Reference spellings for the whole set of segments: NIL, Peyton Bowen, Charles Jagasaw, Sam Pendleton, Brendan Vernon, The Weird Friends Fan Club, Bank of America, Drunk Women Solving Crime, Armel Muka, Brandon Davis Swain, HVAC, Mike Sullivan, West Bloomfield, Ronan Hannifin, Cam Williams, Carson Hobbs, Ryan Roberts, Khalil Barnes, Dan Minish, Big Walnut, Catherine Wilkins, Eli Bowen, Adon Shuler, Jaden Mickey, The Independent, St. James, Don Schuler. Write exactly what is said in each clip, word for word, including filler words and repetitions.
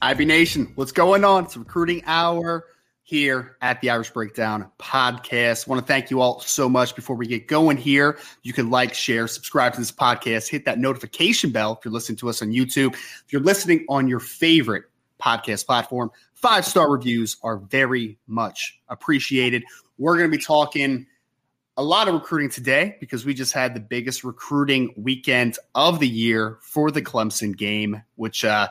I B Nation, what's going on? It's recruiting hour here at the Irish Breakdown podcast. I want to thank you all so much. Before we get going here, you can like, share, subscribe to this podcast, hit that notification bell if you're listening to us on YouTube. If you're listening on your favorite podcast platform, five-star reviews are very much appreciated. We're going to be talking a lot of recruiting today because we just had the biggest recruiting weekend of the year for the Clemson game, which uh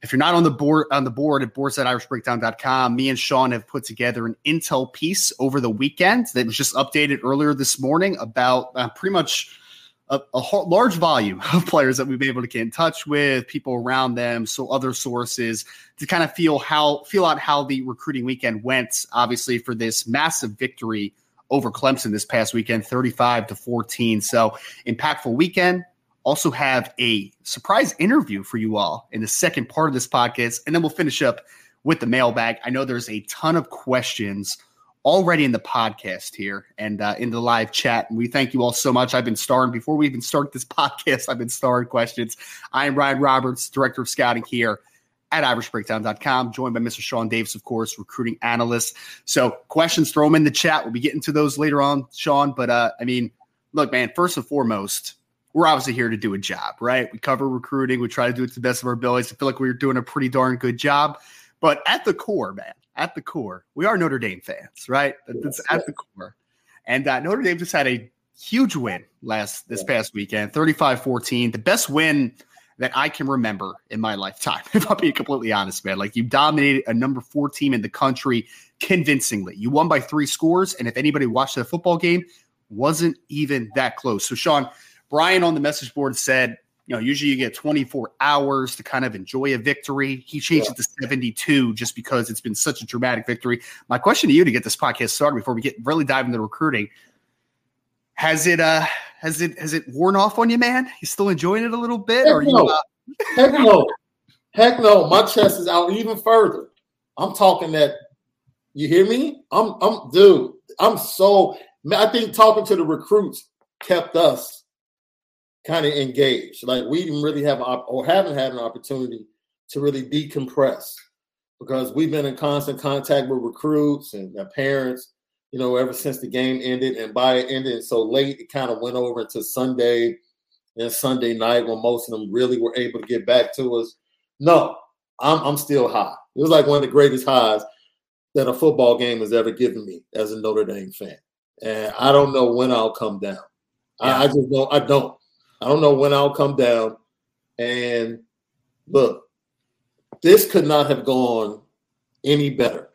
if you're not on the board on the board at boards dot irish breakdown dot com, me and Sean have put together an intel piece over the weekend that was just updated earlier this morning about uh, pretty much a, a large volume of players that we've been able to get in touch with, people around them, so other sources to kind of feel how feel out how the recruiting weekend went. Obviously, for this massive victory over Clemson this past weekend, thirty-five to fourteen, so impactful weekend. Also have a surprise interview for you all in the second part of this podcast, and then we'll finish up with the mailbag. I know there's a ton of questions already in the podcast here and uh, in the live chat, and we thank you all so much. I've been starring before we even start this podcast. I've been starring questions. I am Ryan Roberts, Director of Scouting here at irish breakdown dot com, joined by Mister Sean Davis, of course, recruiting analyst. So questions, throw them in the chat. We'll be getting to those later on, Sean. But, uh, I mean, look, man, first and foremost, we're obviously here to do a job, right? We cover recruiting. We try to do it to the best of our abilities. I feel like we're doing a pretty darn good job. But at the core, man, at the core, we are Notre Dame fans, right? That's yes, at yes. the core. And uh, Notre Dame just had a huge win last this past weekend, thirty-five fourteen, the best win that I can remember in my lifetime, if I'll be completely honest, man. Like, you dominated a number four team in the country convincingly. You won by three scores, and if anybody watched the football game, wasn't even that close. So, Sean, Brian on the message board said, you know, usually you get twenty-four hours to kind of enjoy a victory. He changed yeah. it to seventy-two just because it's been such a dramatic victory. My question to you to get this podcast started before we get really dive into recruiting, has it uh, has it has it worn off on you, man? You still enjoying it a little bit? Heck or no. You, uh... Heck no. Heck no. My chest is out even further. I'm talking that – you hear me? I'm, I'm – dude, I'm so – I think talking to the recruits kept us kind of engaged. Like, we didn't really have an op- or haven't had an opportunity to really decompress because we've been in constant contact with recruits and their parents, you know, ever since the game ended, and by it ended so late, it kind of went over into Sunday and Sunday night when most of them really were able to get back to us. No, I'm, I'm still high. It was like one of the greatest highs that a football game has ever given me as a Notre Dame fan. And I don't know when I'll come down. Yeah. I, I just don't, I don't. I don't know when I'll come down. And look, this could not have gone any better.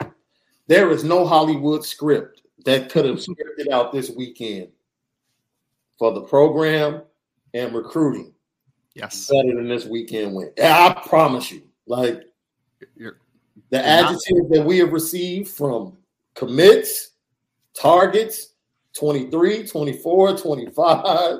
There is no Hollywood script that could have scripted out this weekend for the program and recruiting. Yes. Better than this weekend went. And I promise you, like, you're, the you're adjectives not- that we have received from commits, targets, twenty-three, twenty-four, twenty-five,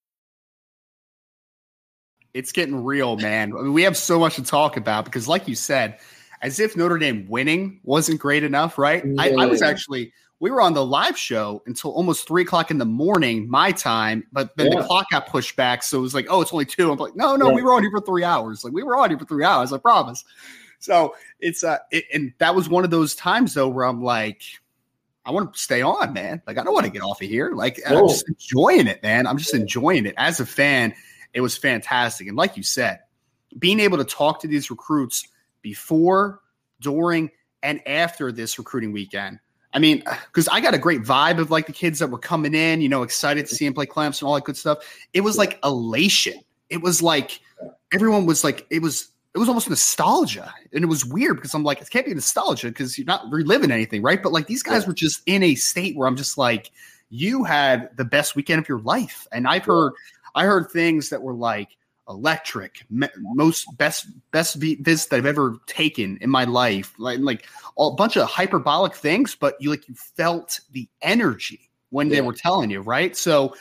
It's getting real, man. I mean, we have so much to talk about because, like you said, as if Notre Dame winning wasn't great enough, right? Yeah. I, I was actually – we were on the live show until almost three o'clock in the morning, my time, but then yeah. the clock got pushed back. So it was like, oh, it's only two. I'm like, no, no, yeah. we were on here for three hours. Like, we were on here for three hours, I promise. So it's uh, – it, and that was one of those times, though, where I'm like – I want to stay on, man. Like, I don't want to get off of here. Like, cool. I'm just enjoying it, man. I'm just enjoying it as a fan. It was fantastic. And like you said, being able to talk to these recruits before, during, and after this recruiting weekend. I mean, because I got a great vibe of like the kids that were coming in, you know, excited to see them play Clemson, all that good stuff. It was like elation. It was like everyone was like, it was it was almost nostalgia. And it was weird because I'm like, it can't be nostalgia because you're not reliving anything, right? But like these guys were just in a state where I'm just like, you had the best weekend of your life. And I've heard – I heard things that were like electric, me- most best best visits that I've ever taken in my life, like like a bunch of hyperbolic things. But you like you felt the energy when yeah. they were telling you, right? So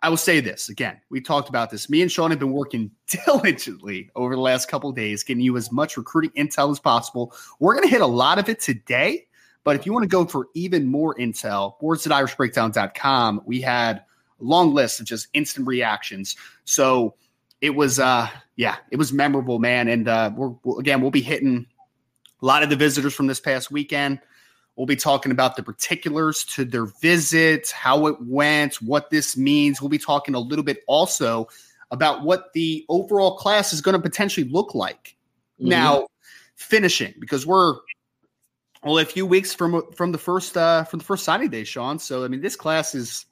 I will say this again: we talked about this. Me and Sean have been working diligently over the last couple of days, getting you as much recruiting intel as possible. We're going to hit a lot of it today, but if you want to go for even more intel, boards at Irish Breakdown dot com. We had long list of just instant reactions. So it was, uh, yeah, it was memorable, man. And uh, we're, we're again, we'll be hitting a lot of the visitors from this past weekend. We'll be talking about the particulars to their visit, how it went, what this means. We'll be talking a little bit also about what the overall class is going to potentially look like. Mm-hmm. Now, finishing, because we're only a few weeks from from the first uh, from the first signing day, Sean. So I mean, this class is.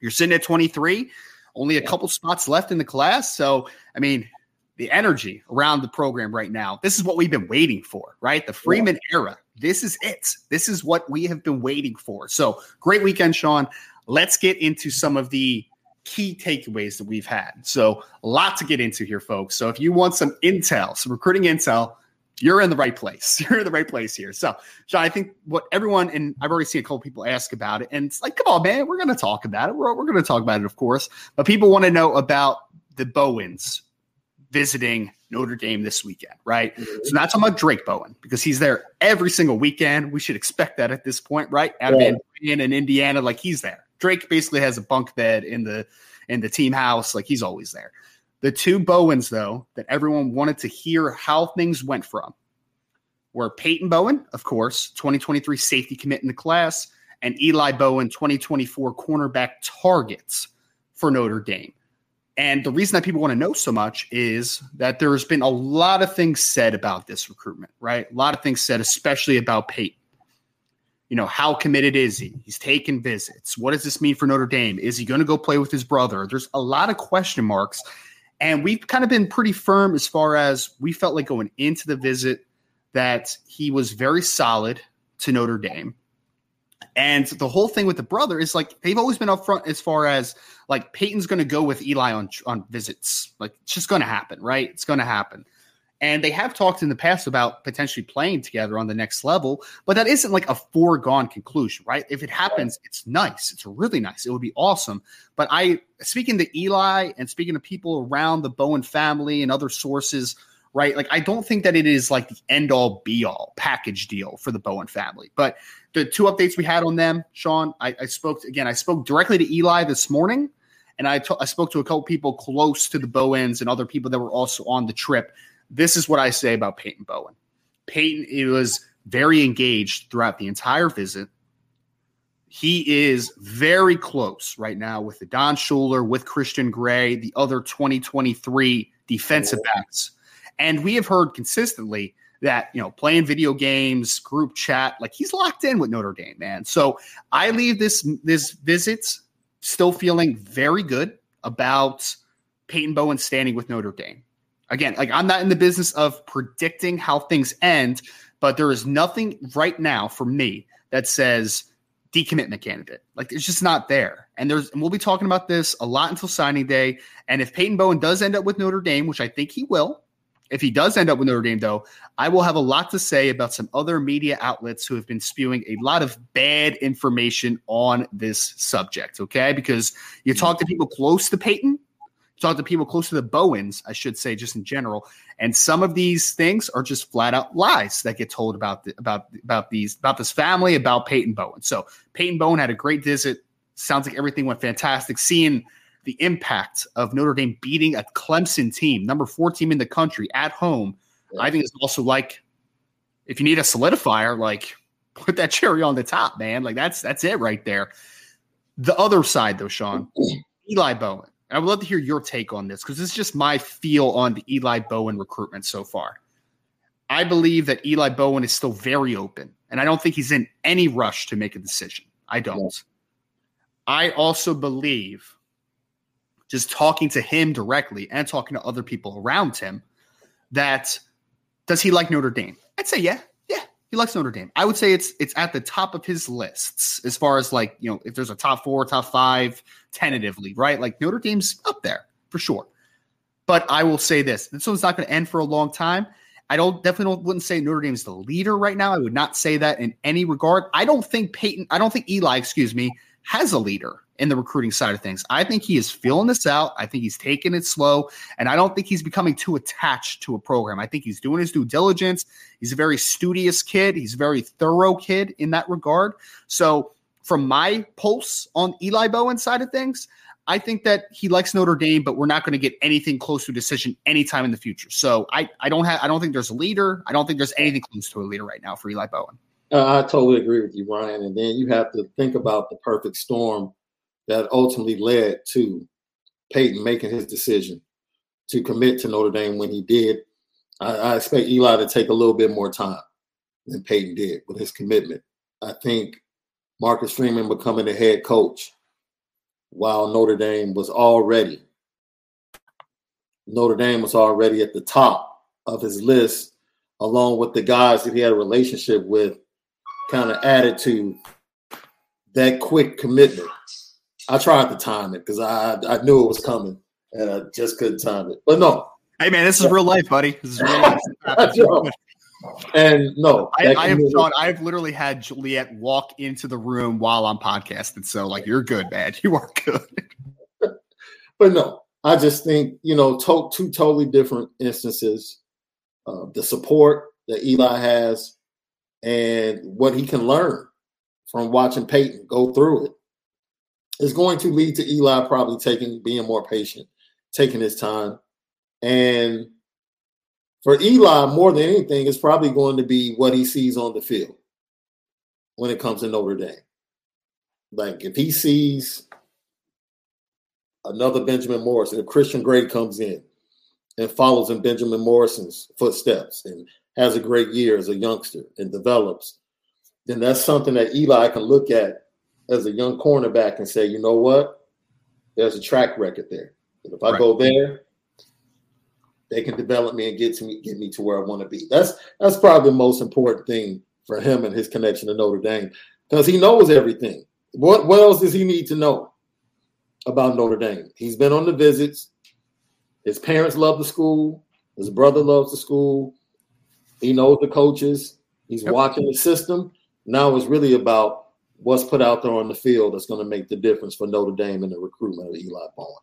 You're sitting at twenty-three, only a couple spots left in the class. So, I mean, the energy around the program right now, this is what we've been waiting for, right? The Freeman yeah. era. This is it. This is what we have been waiting for. So, great weekend, Sean. Let's get into some of the key takeaways that we've had. So, a lot to get into here, folks. So, if you want some intel, some recruiting intel, you're in the right place. You're in the right place here. So, Sean, I think what everyone, and I've already seen a couple people ask about it, and it's like, come on, man, we're going to talk about it. We're, we're going to talk about it, of course. But people want to know about the Bowens visiting Notre Dame this weekend, right? Mm-hmm. So not talking about Drake Bowen because he's there every single weekend. We should expect that at this point, right? Out yeah. of Indiana and Indiana, like he's there. Drake basically has a bunk bed in the in the team house. Like he's always there. The two Bowens, though, that everyone wanted to hear how things went from were Peyton Bowen, of course, twenty twenty-three safety commit in the class, and Eli Bowen, twenty twenty-four cornerback targets for Notre Dame. And the reason that people want to know so much is that there's been a lot of things said about this recruitment, right? A lot of things said, especially about Peyton. You know, how committed is he? He's taking visits. What does this mean for Notre Dame? Is he going to go play with his brother? There's a lot of question marks. And we've kind of been pretty firm as far as we felt like going into the visit that he was very solid to Notre Dame. And the whole thing with the brother is like, they've always been up front as far as like Peyton's going to go with Eli on, on visits. Like it's just going to happen, right? It's going to happen. And they have talked in the past about potentially playing together on the next level, but that isn't like a foregone conclusion, right? If it happens, it's nice. It's really nice. It would be awesome. But I, speaking to Eli and speaking to people around the Bowen family and other sources, right? Like, I don't think that it is like the end all be all package deal for the Bowen family. But the two updates we had on them, Sean, I, I spoke to, again, I spoke directly to Eli this morning, and I, t- I spoke to a couple people close to the Bowens and other people that were also on the trip. This is what I say about Peyton Bowen. Peyton, he was very engaged throughout the entire visit. He is very close right now with the Don Schuler, with Christian Gray, the other twenty twenty-three defensive backs. And we have heard consistently that, you know, playing video games, group chat, like he's locked in with Notre Dame, man. So I leave this this visit still feeling very good about Peyton Bowen standing with Notre Dame. Again, like I'm not in the business of predicting how things end, but there is nothing right now for me that says decommitment candidate. Like it's just not there. And there's, and we'll be talking about this a lot until signing day. And if Peyton Bowen does end up with Notre Dame, which I think he will, if he does end up with Notre Dame, though, I will have a lot to say about some other media outlets who have been spewing a lot of bad information on this subject, okay? Because you talk to people close to Peyton, you talk to people close to the Bowens, I should say, just in general, and some of these things are just flat-out lies that get told about the, about about these about this family, about Peyton Bowen. So Peyton Bowen had a great visit. Sounds like everything went fantastic. Seeing the impact of Notre Dame beating a Clemson team, number four team in the country, at home, yeah. I think it's also like, if you need a solidifier, like put that cherry on the top, man. Like that's that's it right there. The other side, though, Sean, Eli Bowen. And I would love to hear your take on this because this is just my feel on the Eli Bowen recruitment so far. I believe that Eli Bowen is still very open, and I don't think he's in any rush to make a decision. I don't. Yeah. I also believe – just talking to him directly and talking to other people around him, that does he like Notre Dame? I'd say, yeah, yeah, he likes Notre Dame. I would say it's it's at the top of his lists as far as like, you know, if there's a top four, top five, tentatively, right? Like Notre Dame's up there for sure. But I will say this, this one's not going to end for a long time. I don't definitely don't, wouldn't say Notre Dame's the leader right now. I would not say that in any regard. I don't think Peyton, I don't think Eli, excuse me, has a leader in the recruiting side of things. I think he is feeling this out. I think he's taking it slow, and I don't think he's becoming too attached to a program. I think he's doing his due diligence. He's a very studious kid. He's a very thorough kid in that regard. So from my pulse on Eli Bowen's side of things, I think that he likes Notre Dame, but we're not going to get anything close to a decision anytime in the future. So I, I don't have, I don't think there's a leader. I don't think there's anything close to a leader right now for Eli Bowen. Uh, I totally agree with you, Ryan. And then you have to think about the perfect storm that ultimately led to Peyton making his decision to commit to Notre Dame when he did. I, I expect Eli to take a little bit more time than Peyton did with his commitment. I think Marcus Freeman becoming the head coach while Notre Dame was already Notre Dame was already at the top of his list, along with the guys that he had a relationship with, kind of added to that quick commitment. I tried to time it because I I knew it was coming, and I just couldn't time it. But no. Hey, man, this is real life, buddy. This is real life. And no. I, I have Sean, I've literally had Juliet walk into the room while I'm podcasting. So, like, you're good, man. You are good. But no, I just think, you know, to, two totally different instances, uh, the support that Eli has and what he can learn from watching Peyton go through it. It's going to lead to Eli probably taking, being more patient, taking his time. And for Eli, more than anything, it's probably going to be what he sees on the field when it comes to Notre Dame. Like if he sees another Benjamin Morrison, if Christian Gray comes in and follows in Benjamin Morrison's footsteps and has a great year as a youngster and develops, then that's something that Eli can look at as a young cornerback and say, you know what? There's a track record there. And if I right. go there, they can develop me and get to me, get me to where I want to be. That's that's probably the most important thing for him and his connection to Notre Dame, because he knows everything. What what else does he need to know about Notre Dame? He's been on the visits. His parents love the school. His brother loves the school. He knows the coaches. He's yep. watching the system. Now it's really about what's put out there on the field that's going to make the difference for Notre Dame and the recruitment of Eli Bowen.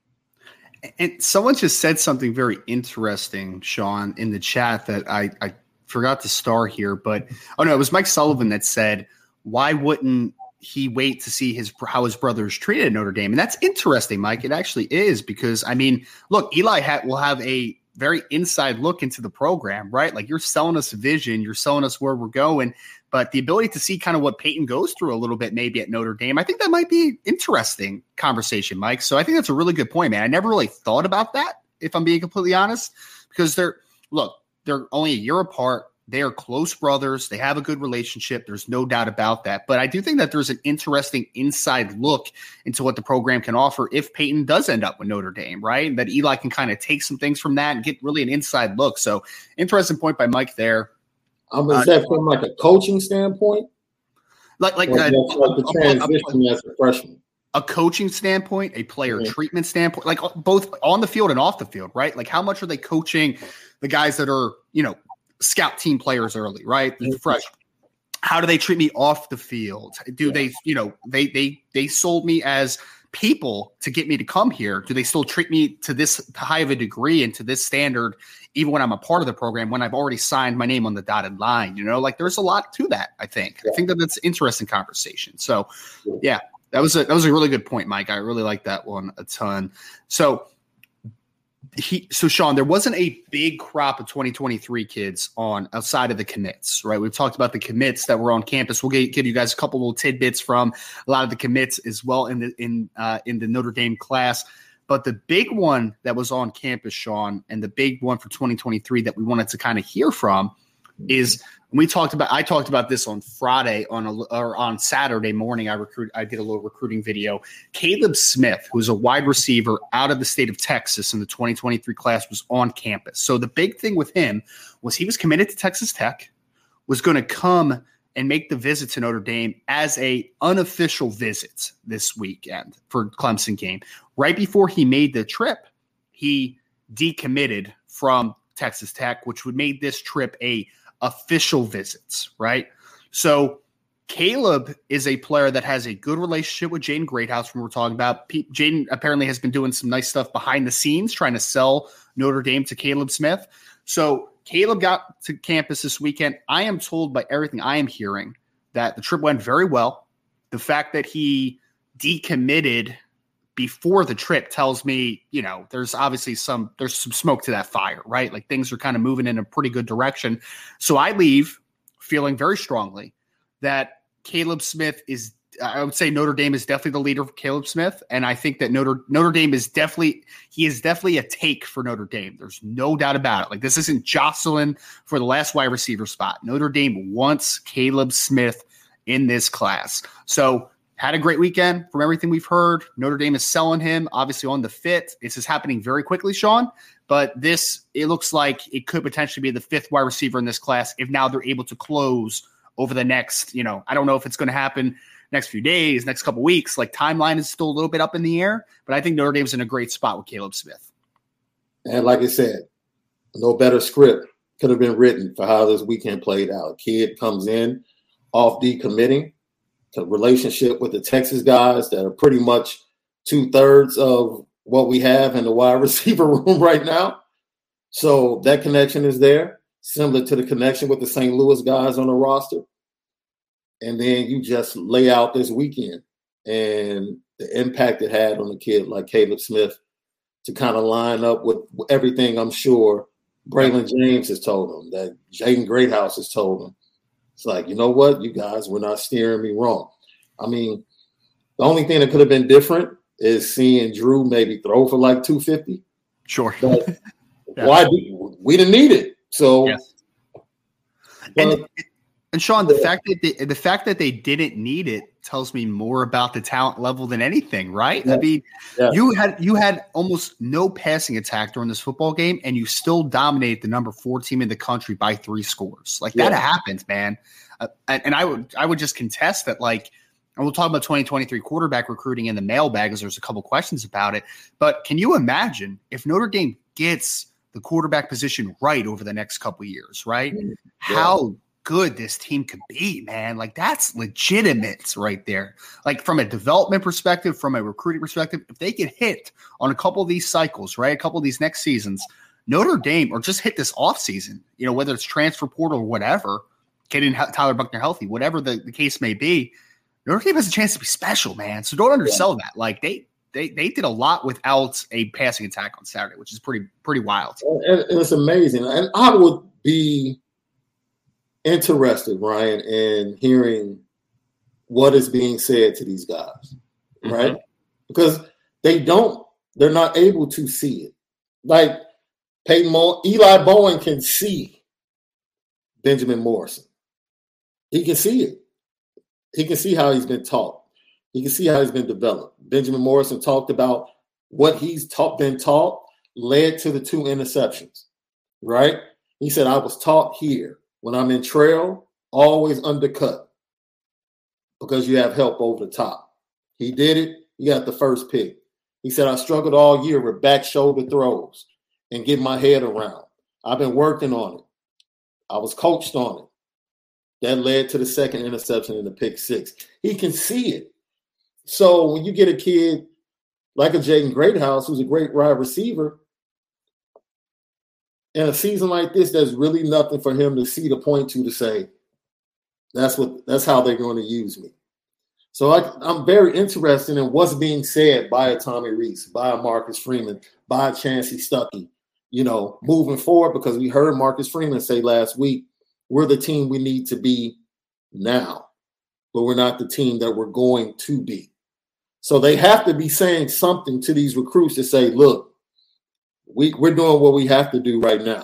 And someone just said something very interesting, Sean, in the chat that I, I forgot to star here. But, oh, no, it was Mike Sullivan that said, why wouldn't he wait to see his how his brother's treated at Notre Dame? And that's interesting, Mike. It actually is because, I mean, look, Eli ha- will have a very inside look into the program, right? Like you're selling us a vision. You're selling us where we're going. But the ability to see kind of what Peyton goes through a little bit maybe at Notre Dame, I think that might be interesting conversation, Mike. So I think that's a really good point, man. I never really thought about that, if I'm being completely honest, because they're – look, they're only a year apart. They are close brothers. They have a good relationship. There's no doubt about that. But I do think that there's an interesting inside look into what the program can offer if Peyton does end up with Notre Dame, right? That Eli can kind of take some things from that and get really an inside look. So interesting point by Mike there. Um, is that from like a coaching standpoint? Like like, like, a, like the transition a, a, as a freshman. A coaching standpoint, a player mm-hmm. treatment standpoint, like both on the field and off the field, right? Like how much are they coaching the guys that are, you know, scout team players early, right? The freshman. How do they treat me off the field? Do yeah. they, you know, they they they sold me as people to get me to come here. Do they still treat me to this high of a degree and to this standard, even when I'm a part of the program, when I've already signed my name on the dotted line? You know, like there's a lot to that, I think. Yeah. I think that that's an interesting conversation. So, yeah. yeah, that was a that was a really good point, Mike. I really like that one a ton. So, He, so, Sean, there wasn't a big crop of twenty twenty-three kids on outside of the commits, right? We've talked about the commits that were on campus. We'll get, give you guys a couple little tidbits from a lot of the commits as well in the in uh, in the Notre Dame class. But the big one that was on campus, Sean, and the big one for twenty twenty-three that we wanted to kind of hear from is we talked about. I talked about this on Friday on a, or on Saturday morning. I recruit. I did a little recruiting video. Caleb Smith, who's a wide receiver out of the state of Texas in the twenty twenty-three class, was on campus. So the big thing with him was he was committed to Texas Tech, was going to come and make the visit to Notre Dame as a unofficial visit this weekend for Clemson game. Right before he made the trip, he decommitted from Texas Tech, which would make this trip a official visits, right? So Caleb is a player that has a good relationship with Jaden Greathouse when we're talking about. P- Jaden apparently has been doing some nice stuff behind the scenes, trying to sell Notre Dame to Caleb Smith. So Caleb got to campus this weekend. I am told by everything I am hearing that the trip went very well. The fact that he decommitted before the trip tells me, you know, there's obviously some, there's some smoke to that fire, right? Like things are kind of moving in a pretty good direction. So I leave feeling very strongly that Caleb Smith is, I would say Notre Dame is definitely the leader for Caleb Smith. And I think that Notre Notre Dame is definitely, he is definitely a take for Notre Dame. There's no doubt about it. Like this isn't jostling for the last wide receiver spot. Notre Dame wants Caleb Smith in this class. So had a great weekend from everything we've heard. Notre Dame is selling him, obviously, on the fit. This is happening very quickly, Sean. But this, it looks like it could potentially be the fifth wide receiver in this class if now they're able to close over the next, you know, I don't know if it's going to happen next few days, next couple weeks. Like, timeline is still a little bit up in the air. But I think Notre Dame's in a great spot with Caleb Smith. And like I said, no better script could have been written for how this weekend played out. Kid comes in off decommitting. The relationship with the Texas guys that are pretty much two-thirds of what we have in the wide receiver room right now. So that connection is there, similar to the connection with the Saint Louis guys on the roster. And then you just lay out this weekend and the impact it had on a kid like Caleb Smith to kind of line up with everything I'm sure Braylon James has told him, that Jaden Greathouse has told him. It's like, you know what? You guys were not steering me wrong. I mean, the only thing that could have been different is seeing Drew maybe throw for like two fifty. Sure. But yeah. Why do we didn't need it? So, yes. but, and and Sean, the yeah. fact that they, the fact that they didn't need it tells me more about the talent level than anything, right? Yeah. I mean, yeah. you had you had almost no passing attack during this football game, and you still dominate the number four team in the country by three scores. Like yeah. that happens, man. Uh, and, and I would I would just contest that, like, and we'll talk about twenty twenty-three quarterback recruiting in the mailbag as there's a couple questions about it. But can you imagine if Notre Dame gets the quarterback position right over the next couple of years, right? Yeah. How good this team could be, man. Like, that's legitimate right there. Like, from a development perspective, from a recruiting perspective, if they get hit on a couple of these cycles, right, a couple of these next seasons, Notre Dame, or just hit this offseason, you know, whether it's transfer portal or whatever, getting Tyler Buckner healthy, whatever the, the case may be, Notre Dame has a chance to be special, man. So don't undersell yeah. that. Like, they they they did a lot without a passing attack on Saturday, which is pretty pretty wild. And, and it's amazing. And I would be interested, Ryan, in hearing what is being said to these guys, right? Mm-hmm. Because they don't, they're not able to see it. Like Peyton Bowen, Eli Bowen can see Benjamin Morrison. He can see it. He can see how he's been taught. He can see how he's been developed. Benjamin Morrison talked about what he's taught, been taught led to the two interceptions, right? He said, I was taught here. When I'm in trail, always undercut because you have help over the top. He did it. He got the first pick. He said, I struggled all year with back shoulder throws and get my head around. I've been working on it. I was coached on it. That led to the second interception in the pick six. He can see it. So when you get a kid like a Jaden Greathouse, who's a great wide receiver, in a season like this, there's really nothing for him to see to point to to say, that's what that's how they're going to use me. So I, I'm very interested in what's being said by a Tommy Reese, by a Marcus Freeman, by a Chancey Stuckey, you know, moving forward, because we heard Marcus Freeman say last week, we're the team we need to be now, but we're not the team that we're going to be. So they have to be saying something to these recruits to say, look, we, we're doing what we have to do right now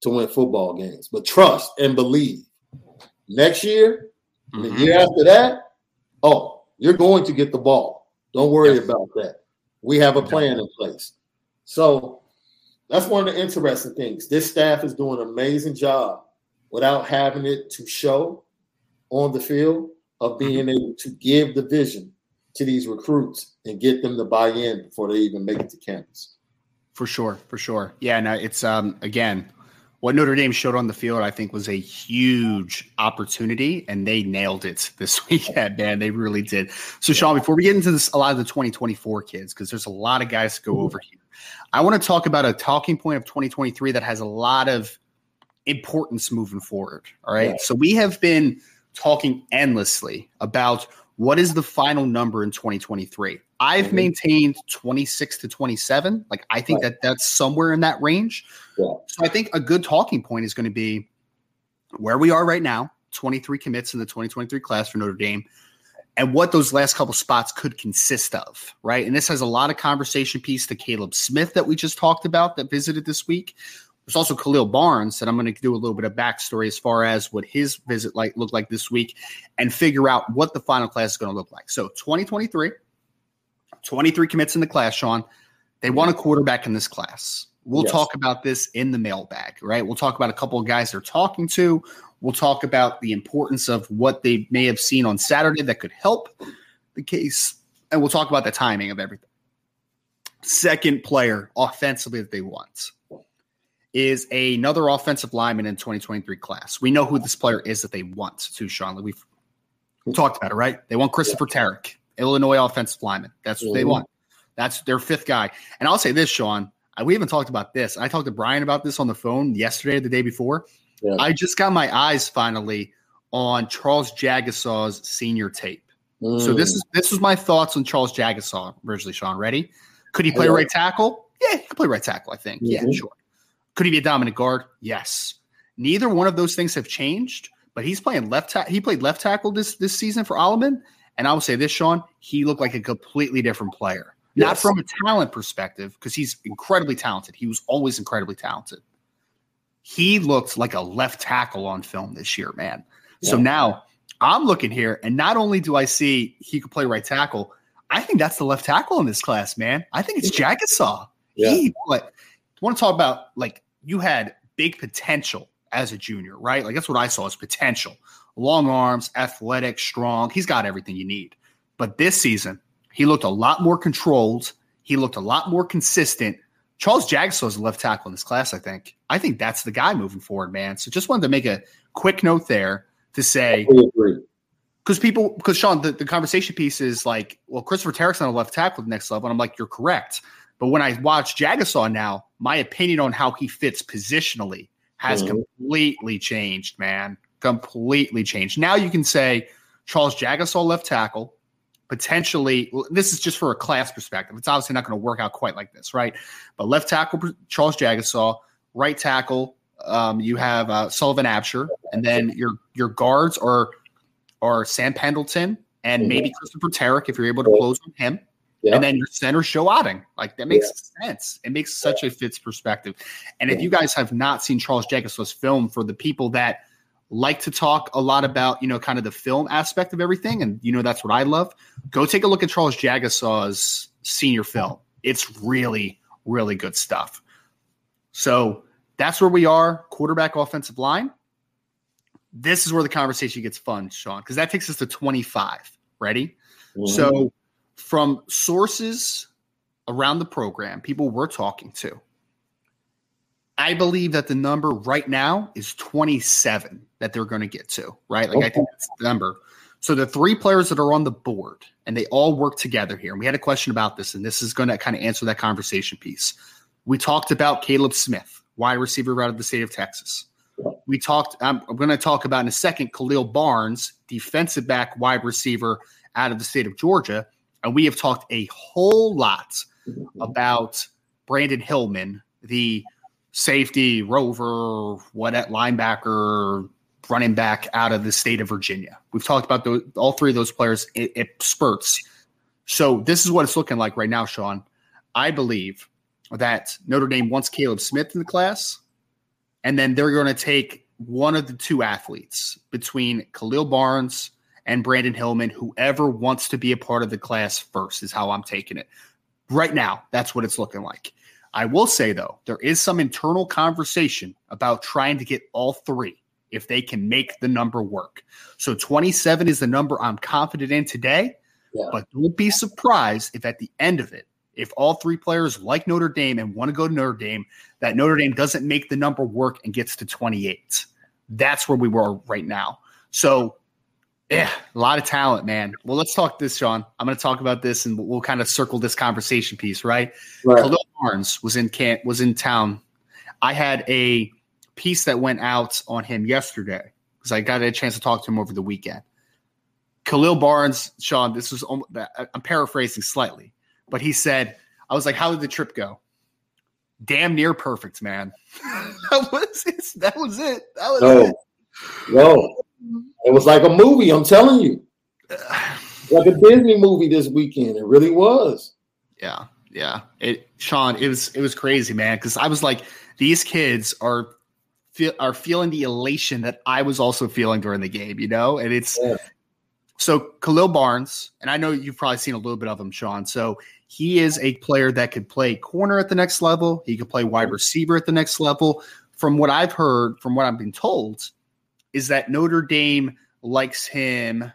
to win football games. But trust and believe. Next year, mm-hmm. the year after that, oh, you're going to get the ball. Don't worry yes. about that. We have a plan in place. So that's one of the interesting things. This staff is doing an amazing job without having it to show on the field of being able to give the vision to these recruits and get them to buy in before they even make it to campus. For sure, for sure. Yeah, no, it's, um, again, what Notre Dame showed on the field, I think, was a huge opportunity, and they nailed it this weekend, man. They really did. So, Sean, before we get into this, a lot of the twenty twenty-four kids, because there's a lot of guys to go over here, I want to talk about a talking point of twenty twenty-three that has a lot of importance moving forward. All right. Yeah. So we have been talking endlessly about what is the final number in twenty twenty-three. I've mm-hmm. maintained twenty-six to twenty-seven. Like, I think right. that that's somewhere in that range. Yeah. So I think a good talking point is going to be where we are right now, twenty-three commits in the twenty twenty-three class for Notre Dame, and what those last couple spots could consist of, right? And this has a lot of conversation piece to Caleb Smith that we just talked about that visited this week. There's also Khalil Barnes that I'm going to do a little bit of backstory as far as what his visit like looked like this week and figure out what the final class is going to look like. So twenty twenty-three, twenty-three commits in the class, Sean. They want a quarterback in this class. We'll yes. talk about this in the mailbag, right? We'll talk about a couple of guys they're talking to. We'll talk about the importance of what they may have seen on Saturday that could help the case. And we'll talk about the timing of everything. Second player offensively that they want is another offensive lineman in twenty twenty-three class. We know who this player is that they want to, Sean. We've talked about it, right? They want Christopher yeah. Tarrick, Illinois offensive lineman. That's what mm-hmm. they want. That's their fifth guy. And I'll say this, Sean. We haven't talked about this. I talked to Brian about this on the phone yesterday or the day before. Yeah. I just got my eyes finally on Charles Jagasaw's senior tape. Mm. So this is this was my thoughts on Charles Jagasaw originally, Sean. Ready? Could he play yeah. right tackle? Yeah, he could play right tackle, I think. Mm-hmm. Yeah, sure. Could he be a dominant guard? Yes. Neither one of those things have changed, but he's playing left ta- he played left tackle this this season for Alleman, and I will say this, Sean, he looked like a completely different player. Yes. Not from a talent perspective, because he's incredibly talented. He was always incredibly talented. He looked like a left tackle on film this year, man. Yeah. So now I'm looking here, and not only do I see he could play right tackle, I think that's the left tackle in this class, man. I think it's Jagasaw. Yeah. He, like, want to talk about, like, you had big potential as a junior, right? Like, that's what I saw as potential. Long arms, athletic, strong. He's got everything you need. But this season, he looked a lot more controlled. He looked a lot more consistent. Charles Jagasaw is the left tackle in this class, I think. I think that's the guy moving forward, man. So just wanted to make a quick note there to say – because people – because, Sean, the, the conversation piece is like, well, Christopher Tarrick's on the left tackle at the next level. And I'm like, you're correct. But when I watch Jagasaw now, my opinion on how he fits positionally has mm-hmm. completely changed, man. Completely changed. Now you can say Charles Jagasaw left tackle, potentially – this is just for a class perspective. It's obviously not going to work out quite like this, right? But left tackle, Charles Jagasaw, right tackle, um, you have uh, Sullivan Absher, and then your your guards are, are Sam Pendleton and mm-hmm. maybe Christopher Tarrick if you're able to close with him. Yeah. And then your center show outing. Like, that makes yeah. sense. It makes such a fits perspective. And yeah. if you guys have not seen Charles Jagasaw's film, for the people that like to talk a lot about, you know, kind of the film aspect of everything, and, you know, that's what I love, go take a look at Charles Jagasaw's senior film. It's really, really good stuff. So that's where we are, quarterback, offensive line. This is where the conversation gets fun, Sean, because that takes us to twenty-five. Ready? Mm-hmm. So from sources around the program, people we're talking to, I believe that the number right now is twenty-seven that they're going to get to, right? Like, okay. I think that's the number. So the three players that are on the board, and they all work together here. And we had a question about this, and this is going to kind of answer that conversation piece. We talked about Caleb Smith, wide receiver out of the state of Texas. We talked – I'm going to talk about in a second Khalil Barnes, defensive back, wide receiver out of the state of Georgia. And we have talked a whole lot about Brandon Hillman, the safety, rover, what at linebacker, running back out of the state of Virginia. We've talked about those, all three of those players in, in spurts. So this is what it's looking like right now, Sean. I believe that Notre Dame wants Caleb Smith in the class, and then they're going to take one of the two athletes between Khalil Barnes and Brandon Hillman, whoever wants to be a part of the class first is how I'm taking it. Right now, that's what it's looking like. I will say, though, there is some internal conversation about trying to get all three if they can make the number work. So twenty-seven is the number I'm confident in today, yeah. but don't be surprised if at the end of it, if all three players like Notre Dame and want to go to Notre Dame, that Notre Dame doesn't make the number work and gets to twenty-eight. That's where we were right now. So yeah, a lot of talent, man. Well, let's talk this, Sean. I'm going to talk about this, and we'll kind of circle this conversation piece, right? Right. Khalil Barnes was in camp, was in town. I had a piece that went out on him yesterday because I got a chance to talk to him over the weekend. Khalil Barnes, Sean, this was – I'm paraphrasing slightly, but he said – I was like, how did the trip go? Damn near perfect, man. that, was his, that was it. That was no. it. No. It was like a movie, I'm telling you. Like a Disney movie this weekend. It really was. Yeah, yeah. It, Sean, it was it was crazy, man, because I was like, these kids are feel, are feeling the elation that I was also feeling during the game, you know? And it's yeah. – so Khalil Barnes, and I know you've probably seen a little bit of him, Sean. So he is a player that could play corner at the next level. He could play wide receiver at the next level. From what I've heard, from what I've been told – is that Notre Dame likes him,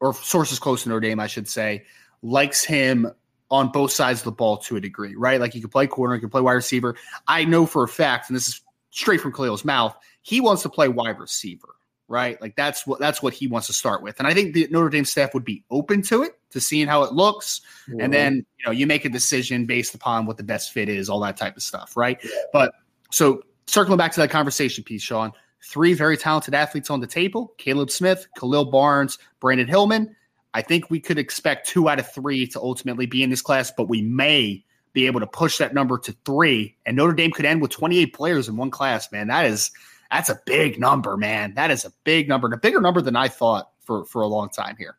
or sources close to Notre Dame, I should say, likes him on both sides of the ball to a degree, right? Like, he can play corner, he can play wide receiver. I know for a fact, and this is straight from Khalil's mouth, he wants to play wide receiver, right? Like, that's what that's what he wants to start with. And I think the Notre Dame staff would be open to it, to seeing how it looks. Mm-hmm. And then, you know, you make a decision based upon what the best fit is, all that type of stuff, right? Yeah. But so circling back to that conversation piece, Sean, three very talented athletes on the table, Caleb Smith, Khalil Barnes, Brandon Hillman. I think we could expect two out of three to ultimately be in this class, but we may be able to push that number to three. And Notre Dame could end with twenty-eight players in one class, man. That is, that's a big number, man. That is a big number, and a bigger number than I thought for, for a long time here.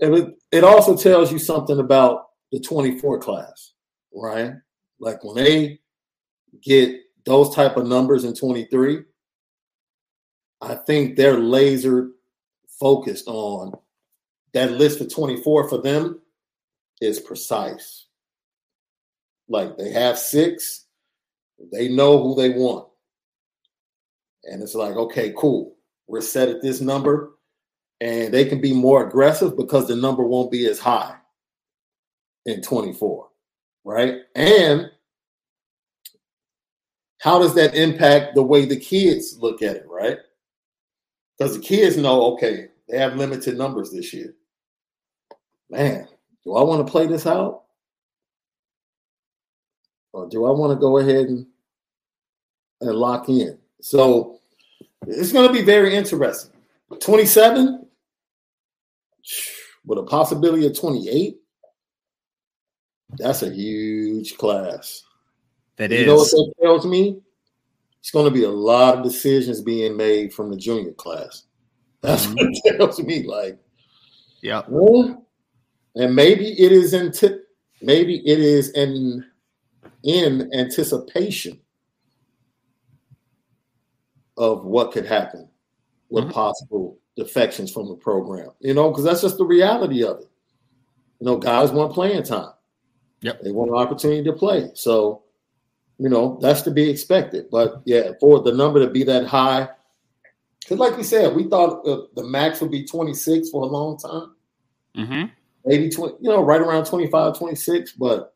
It, it also tells you something about the twenty-four class, right? Like, when they get those type of numbers in twenty-three, I think they're laser focused on. That list of twenty-four for them is precise. Like, they have six. They know who they want. And it's like, okay, cool. We're set at this number. And they can be more aggressive because the number won't be as high in twenty-four, right? And how does that impact the way the kids look at it, right? Because the kids know, okay, they have limited numbers this year. Man, do I want to play this out? Or do I want to go ahead and, and lock in? So it's going to be very interesting. twenty-seven with a possibility of twenty-eight. That's a huge class. That is. You know what that tells me? It's going to be a lot of decisions being made from the junior class. That's mm-hmm. what it tells me. Like, yeah. Well, and maybe it is in t- maybe it is in in anticipation of what could happen with mm-hmm. possible defections from the program. You know, because that's just the reality of it. You know, guys want playing time. Yep. They want an opportunity to play. So, you know, that's to be expected. But, yeah, for the number to be that high, because like we said, we thought the max would be twenty-six for a long time. Mm-hmm. Maybe, twenty, you know, right around twenty-five, twenty-six. But,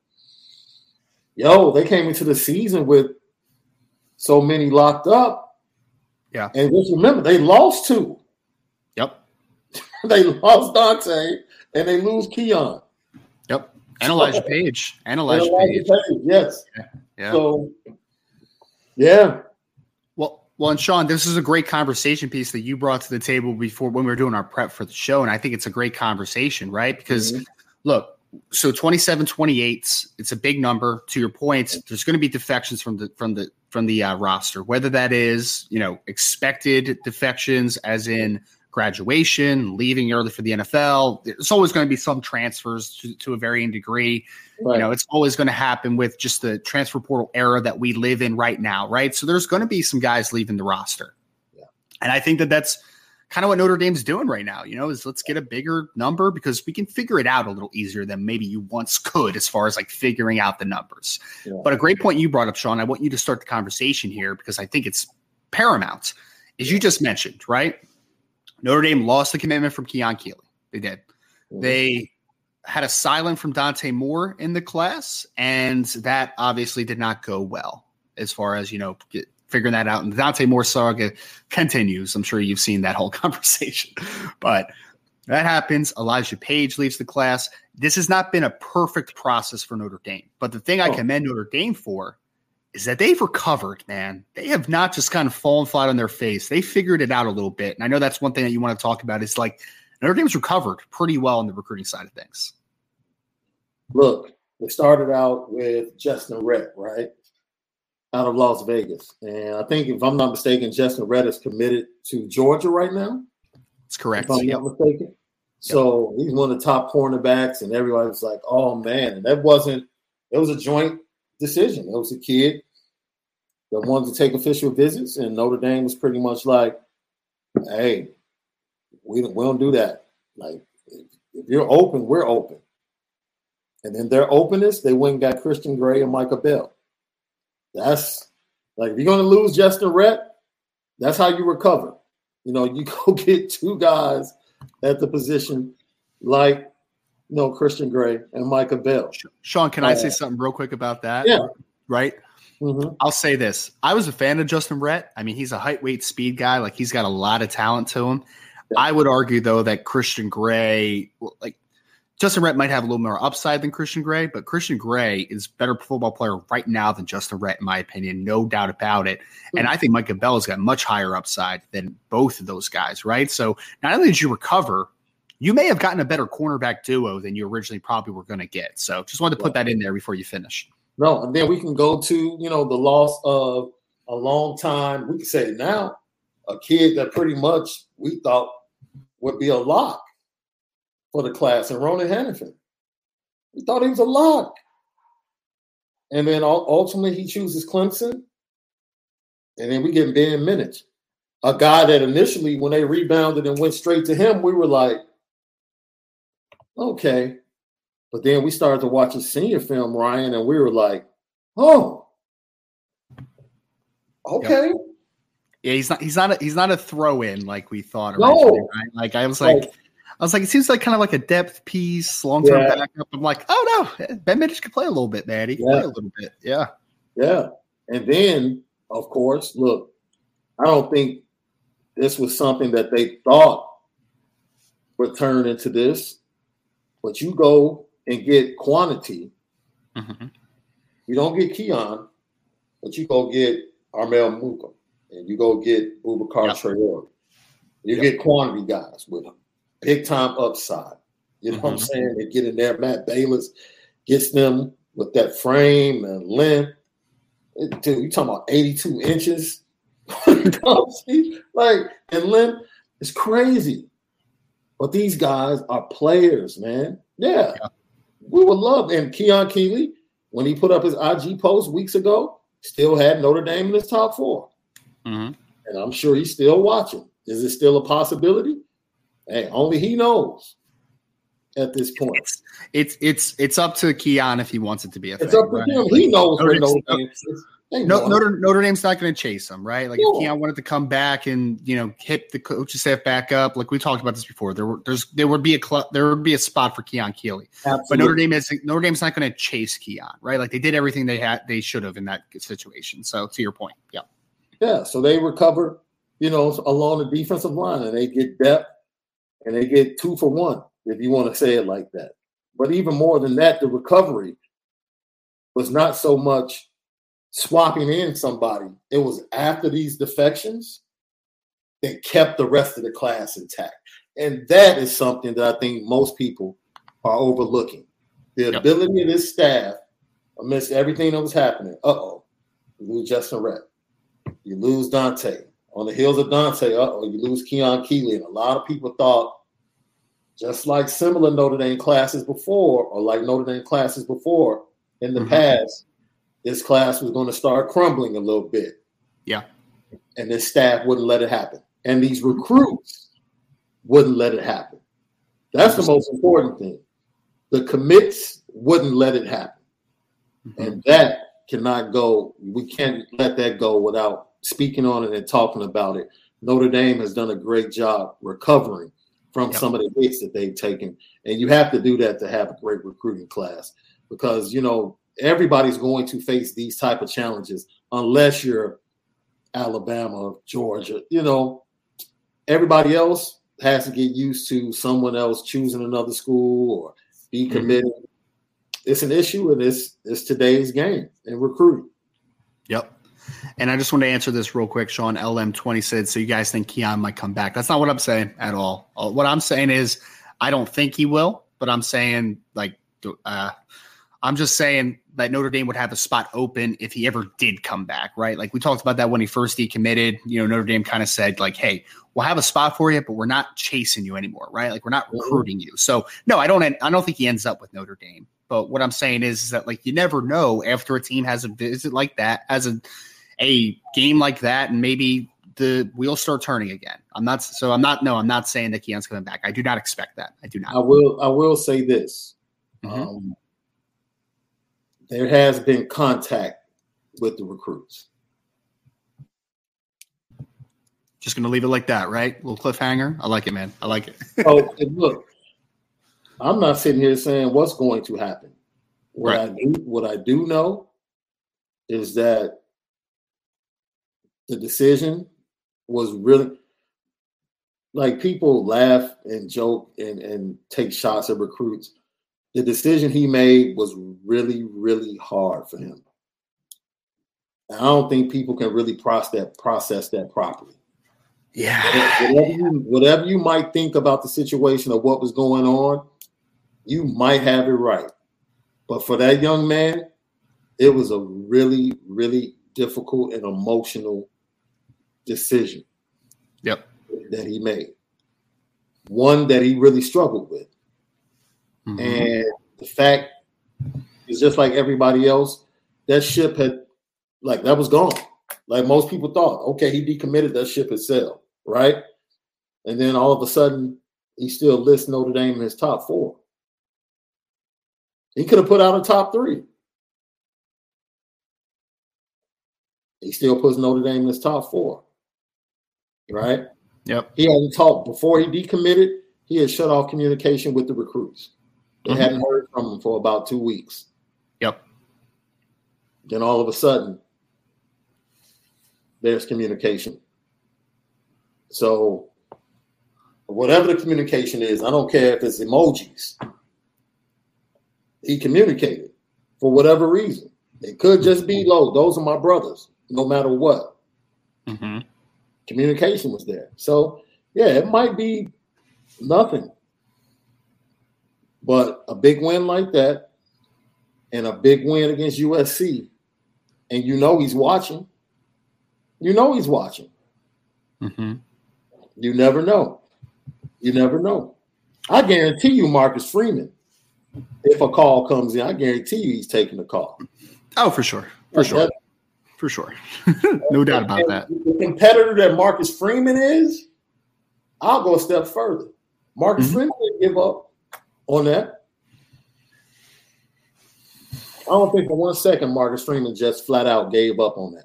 yo, they came into the season with so many locked up. Yeah. And just remember, they lost two. Yep. They lost Dante, and they lose Keon. Yep. Analyze Page. Analyze Page. Page. Yes. Yeah. yeah. So, yeah. Well, well, and Sean, this is a great conversation piece that you brought to the table before when we were doing our prep for the show. And I think it's a great conversation, right? Because mm-hmm. look, so twenty-seven, twenty-eight, it's a big number. To your points, there's going to be defections from the, from the, from the uh, roster, whether that is, you know, expected defections as in graduation, leaving early for the N F L. It's always going to be some transfers to, to a varying degree. Right. You know, it's always going to happen with just the transfer portal era that we live in right now, right? So there's going to be some guys leaving the roster. Yeah. And I think that that's kind of what Notre Dame's doing right now, you know, is let's get a bigger number because we can figure it out a little easier than maybe you once could as far as like figuring out the numbers. Yeah. But a great point you brought up, Sean, I want you to start the conversation here because I think it's paramount, as you just mentioned, right? Notre Dame lost the commitment from Keon Keeley. They did. Mm-hmm. They had a silent from Dante Moore in the class, and that obviously did not go well as far as, you know, get, figuring that out. And the Dante Moore saga continues. I'm sure you've seen that whole conversation. But that happens. Elijah Page leaves the class. This has not been a perfect process for Notre Dame. But the thing oh. I commend Notre Dame for is that they've recovered, man. They have not just kind of fallen flat on their face. They figured it out a little bit. And I know that's one thing that you want to talk about is like Notre Dame's recovered pretty well on the recruiting side of things. Look, we started out with Justin Rett, right? Out of Las Vegas. And I think if I'm not mistaken, Justin Rett is committed to Georgia right now. That's correct. If I'm yep. not mistaken. Yep. So he's one of the top cornerbacks and everybody was like, oh man. And that wasn't, it was a joint decision. It was a kid that wanted to take official visits, and Notre Dame was pretty much like, hey, we don't, we don't do that. Like, if, if you're open, we're open. And then their openness, they went and got Christian Gray and Micah Bell. That's like, if you're going to lose Justin Rett, that's how you recover. You know, you go get two guys at the position like, you know, Christian Gray and Micah Bell. Sean, can uh, I say something real quick about that? Yeah. Right? Mm-hmm. I'll say this. I was a fan of Justin Rett. I mean, he's a height, weight, speed guy. Like, he's got a lot of talent to him. Yeah. I would argue, though, that Christian Gray, like, Justin Rett might have a little more upside than Christian Gray, but Christian Gray is a better football player right now than Justin Rett, in my opinion. No doubt about it. Mm-hmm. And I think Micah Bell has got much higher upside than both of those guys, right? So not only did you recover, you may have gotten a better cornerback duo than you originally probably were going to get. So just wanted to put yeah. that in there before you finish. No, and then we can go to, you know, the loss of a long time. We can say now a kid that pretty much we thought would be a lock for the class, and Ronan Hannifin. We thought he was a lock. And then ultimately he chooses Clemson. And then we get Ben Minich, a guy that initially when they rebounded and went straight to him, we were like, okay. But then we started to watch his senior film, Ryan, and we were like, oh, okay. Yep. Yeah, he's not he's not a, he's not a throw in like we thought originally, no. Right? Like I was like, like I was like, it seems like kind of like a depth piece, long term yeah. backup. I'm like, oh no, Ben Mitchell can play a little bit, man. He can yeah. play a little bit, yeah, yeah. And then, of course, look, I don't think this was something that they thought would turn into this, but you go and get quantity. Mm-hmm. You don't get Keon, but you go get Armel Muka, and you go get Boubacar yep. Traore. You yep. get quantity guys with them. Big-time upside. You know mm-hmm. what I'm saying? They get in there. Matt Bayless gets them with that frame and length. It, dude, you're talking about eighty-two inches. Like, and length is crazy. But these guys are players, man. Yeah. yeah. We would love. And Keon Keeley, when he put up his I G post weeks ago, still had Notre Dame in his top four. Mm-hmm. And I'm sure he's still watching. Is it still a possibility? Hey, only he knows at this point. It's it's it's, it's up to Keon if he wants it to be a thing. It's up to right? him. Like, he knows. Notre, Notre, Dame. No, Notre, Notre Dame's not going to chase him, right? Like no. if Keon wanted to come back and, you know, hit the coaching staff back up. Like we talked about this before. There were, there's there would be a club, there would be a spot for Keon Keeley. Absolutely. But Notre Dame is Notre Dame's not going to chase Keon, right? Like they did everything they had they should have in that situation. So to your point, yeah, yeah. So they recover, you know, along the defensive line, and they get depth. And they get two for one, if you want to say it like that. But even more than that, the recovery was not so much swapping in somebody. It was after these defections, they kept the rest of the class intact. And that is something that I think most people are overlooking. The yep. ability of this staff, amidst everything that was happening, uh-oh, you lose Justin Rett, you lose Dante. On the heels of Dante, uh-oh, you lose Keon Keeley. And a lot of people thought, just like similar Notre Dame classes before, or like Notre Dame classes before in the mm-hmm. past, this class was going to start crumbling a little bit. Yeah. And this staff wouldn't let it happen. And these recruits wouldn't let it happen. That's the most important thing. The commits wouldn't let it happen. Mm-hmm. And that cannot go. We can't let that go without speaking on it and talking about it. Notre Dame has done a great job recovering from yep. some of the hits that they've taken. And you have to do that to have a great recruiting class because, you know, everybody's going to face these type of challenges unless you're Alabama, Georgia. You know, everybody else has to get used to someone else choosing another school or be committed. Mm-hmm. It's an issue, and it's, it's today's game in recruiting. Yep. And I just want to answer this real quick. Sean L M twenty said, so you guys think Keon might come back? That's not what I'm saying at all. What I'm saying is I don't think he will, but I'm saying like uh, I'm just saying that Notre Dame would have a spot open if he ever did come back, right? Like we talked about that when he first decommitted. You know, Notre Dame kind of said like, hey, we'll have a spot for you, but we're not chasing you anymore, right? Like we're not recruiting you. So no, I don't I don't think he ends up with Notre Dame. But what I'm saying is, is that like you never know after a team has a visit like that, has a a game like that, and maybe the wheels start turning again. I'm not so I'm not no, I'm not saying that Keon's coming back. I do not expect that. I do not. I will I will say this. Mm-hmm. Um, there has been contact with the recruits. Just gonna leave it like that, right? Little cliffhanger. I like it, man. I like it. Oh, and look. I'm not sitting here saying what's going to happen. What right. I do, what I do know is that the decision was really like people laugh and joke and, and take shots at recruits. The decision he made was really, really hard for him. And I don't think people can really process that, process that properly. Yeah. Whatever you, whatever you might think about the situation or what was going on, you might have it right. But for that young man, it was a really, really difficult and emotional decision yep. that he made. One that he really struggled with. Mm-hmm. And the fact is just like everybody else, that ship had, like, that was gone. Like most people thought, okay, he decommitted, that ship has sailed, right? And then all of a sudden, he still lists Notre Dame in his top four. He could have put out a top three. He still puts Notre Dame in his top four, right? Yep. He hadn't talked before he decommitted. He had shut off communication with the recruits. They mm-hmm. hadn't heard from him for about two weeks. Yep. Then all of a sudden, there's communication. So whatever the communication is, I don't care if it's emojis. He communicated for whatever reason. It could just be low. Those are my brothers, no matter what. Mm-hmm. Communication was there. So, yeah, it might be nothing. But a big win like that and a big win against U S C, and you know he's watching. You know he's watching. Mm-hmm. You never know. You never know. I guarantee you Marcus Freeman, if a call comes in, I guarantee you he's taking the call. Oh, for sure. For sure. That, for sure. No doubt about that. The competitor that Marcus Freeman is, I'll go a step further. Marcus mm-hmm. Freeman didn't give up on that. I don't think for one second Marcus Freeman just flat out gave up on that.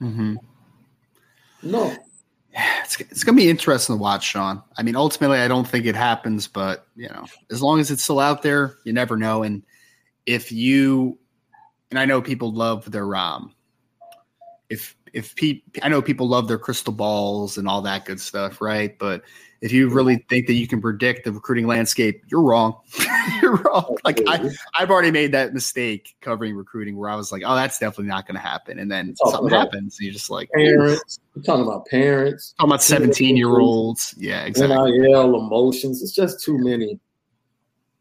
Mm-hmm. No. It's, it's going to be interesting to watch, Sean. I mean, ultimately, I don't think it happens, but, you know, as long as it's still out there, you never know. And if you – and I know people love their um, – if if pe- I know people love their crystal balls and all that good stuff, right? But if you really think that you can predict the recruiting landscape, you're wrong. You're wrong. Like, I, I've already made that mistake covering recruiting where I was like, oh, that's definitely not going to happen. And then oh, something happens, and you're just like – parents. We're talking about parents. Talking about seventeen-year-olds. Yeah, exactly. N I L, emotions. It's just too many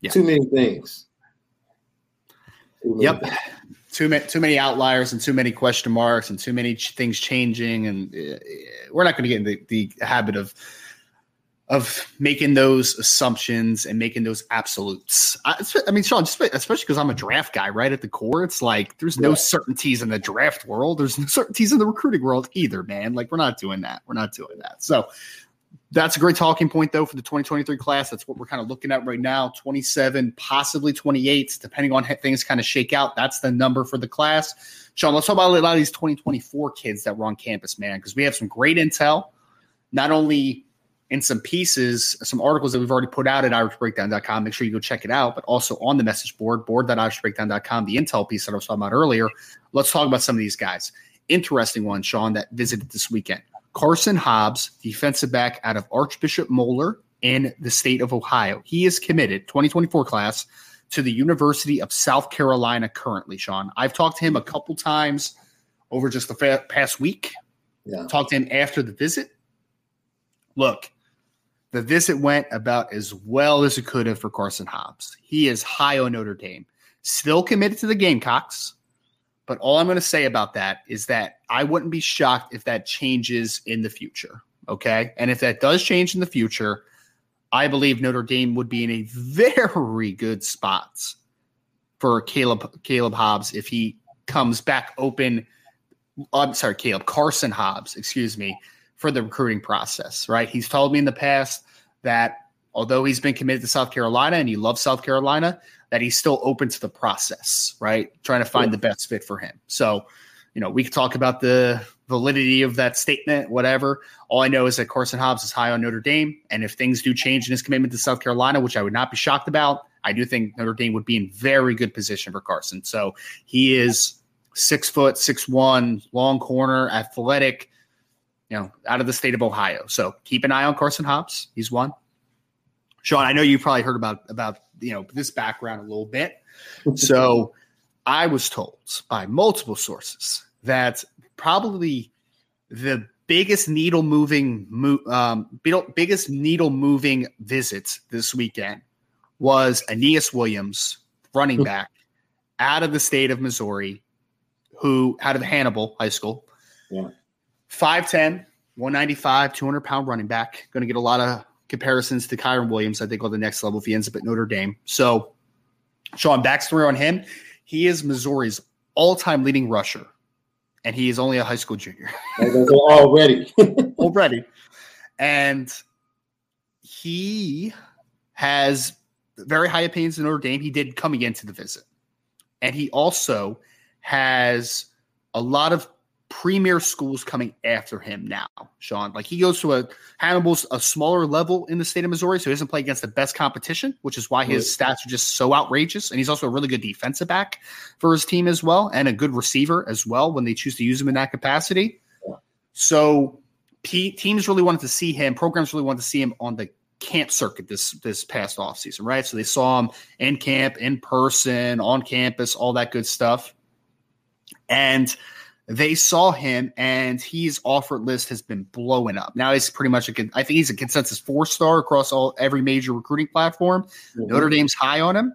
yeah. too many things. Too many yep. Things. Too many, too many outliers and too many question marks and too many ch- things changing, and uh, we're not going to get in the, the habit of of making those assumptions and making those absolutes. I, I mean, Sean, just, especially because I'm a draft guy, right at the core, it's like there's no yeah. certainties in the draft world. There's no certainties in the recruiting world either, man. Like we're not doing that. We're not doing that. So that's a great talking point, though, for the twenty twenty-three class. That's what we're kind of looking at right now, twenty-seven, possibly twenty-eight, depending on how things kind of shake out. That's the number for the class. Sean, let's talk about a lot of these twenty twenty-four kids that were on campus, man, because we have some great intel, not only in some pieces, some articles that we've already put out at Irish Breakdown dot com. Make sure you go check it out, but also on the message board, board dot Irish Breakdown dot com, the intel piece that I was talking about earlier. Let's talk about some of these guys. Interesting one, Sean, that visited this weekend. Carson Hobbs, defensive back out of Archbishop Moeller in the state of Ohio. He is committed, twenty twenty-four class, to the University of South Carolina currently, Sean. I've talked to him a couple times over just the fa- past week. Yeah. Talked to him after the visit. Look, the visit went about as well as it could have for Carson Hobbs. He is high on Notre Dame. Still committed to the Gamecocks. But all I'm going to say about that is that I wouldn't be shocked if that changes in the future, okay? And if that does change in the future, I believe Notre Dame would be in a very good spot for Caleb Caleb Hobbs if he comes back open. I'm sorry, Caleb Carson Hobbs, excuse me, for the recruiting process, right? He's told me in the past that although he's been committed to South Carolina and he loves South Carolina, that he's still open to the process, right? Trying to find the best fit for him. So, you know, we could talk about the validity of that statement, whatever. All I know is that Carson Hobbs is high on Notre Dame. And if things do change in his commitment to South Carolina, which I would not be shocked about, I do think Notre Dame would be in very good position for Carson. So he is six foot, six one, long corner, athletic, you know, out of the state of Ohio. So keep an eye on Carson Hobbs. He's one. Sean, I know you probably heard about, about you know this background a little bit. So I was told by multiple sources that probably the biggest needle moving um, biggest needle moving visit this weekend was Aeneas Williams, running back out of the state of Missouri, who out of Hannibal High School, yeah. five ten, one ninety-five, two hundred pound running back, going to get a lot of comparisons to Kyron Williams, I think, on the next level if he ends up at Notre Dame. So, Sean, backstory on him. He is Missouri's all-time leading rusher and he is only a high school junior. Already. Already. And he has very high opinions of Notre Dame. He did come again to the visit. And he also has a lot of premier schools coming after him now, Sean. Like, he goes to a Hannibal's a smaller level in the state of Missouri, so he doesn't play against the best competition, which is why his right. stats are just so outrageous. And he's also a really good defensive back for his team as well, and a good receiver as well when they choose to use him in that capacity. Yeah. So P- teams really wanted to see him, programs really wanted to see him on the camp circuit this this past offseason, right? So they saw him in camp, in person, on campus, all that good stuff. And they saw him, and his offer list has been blowing up. Now he's pretty much a con- – I think he's a consensus four-star across all every major recruiting platform. Mm-hmm. Notre Dame's high on him.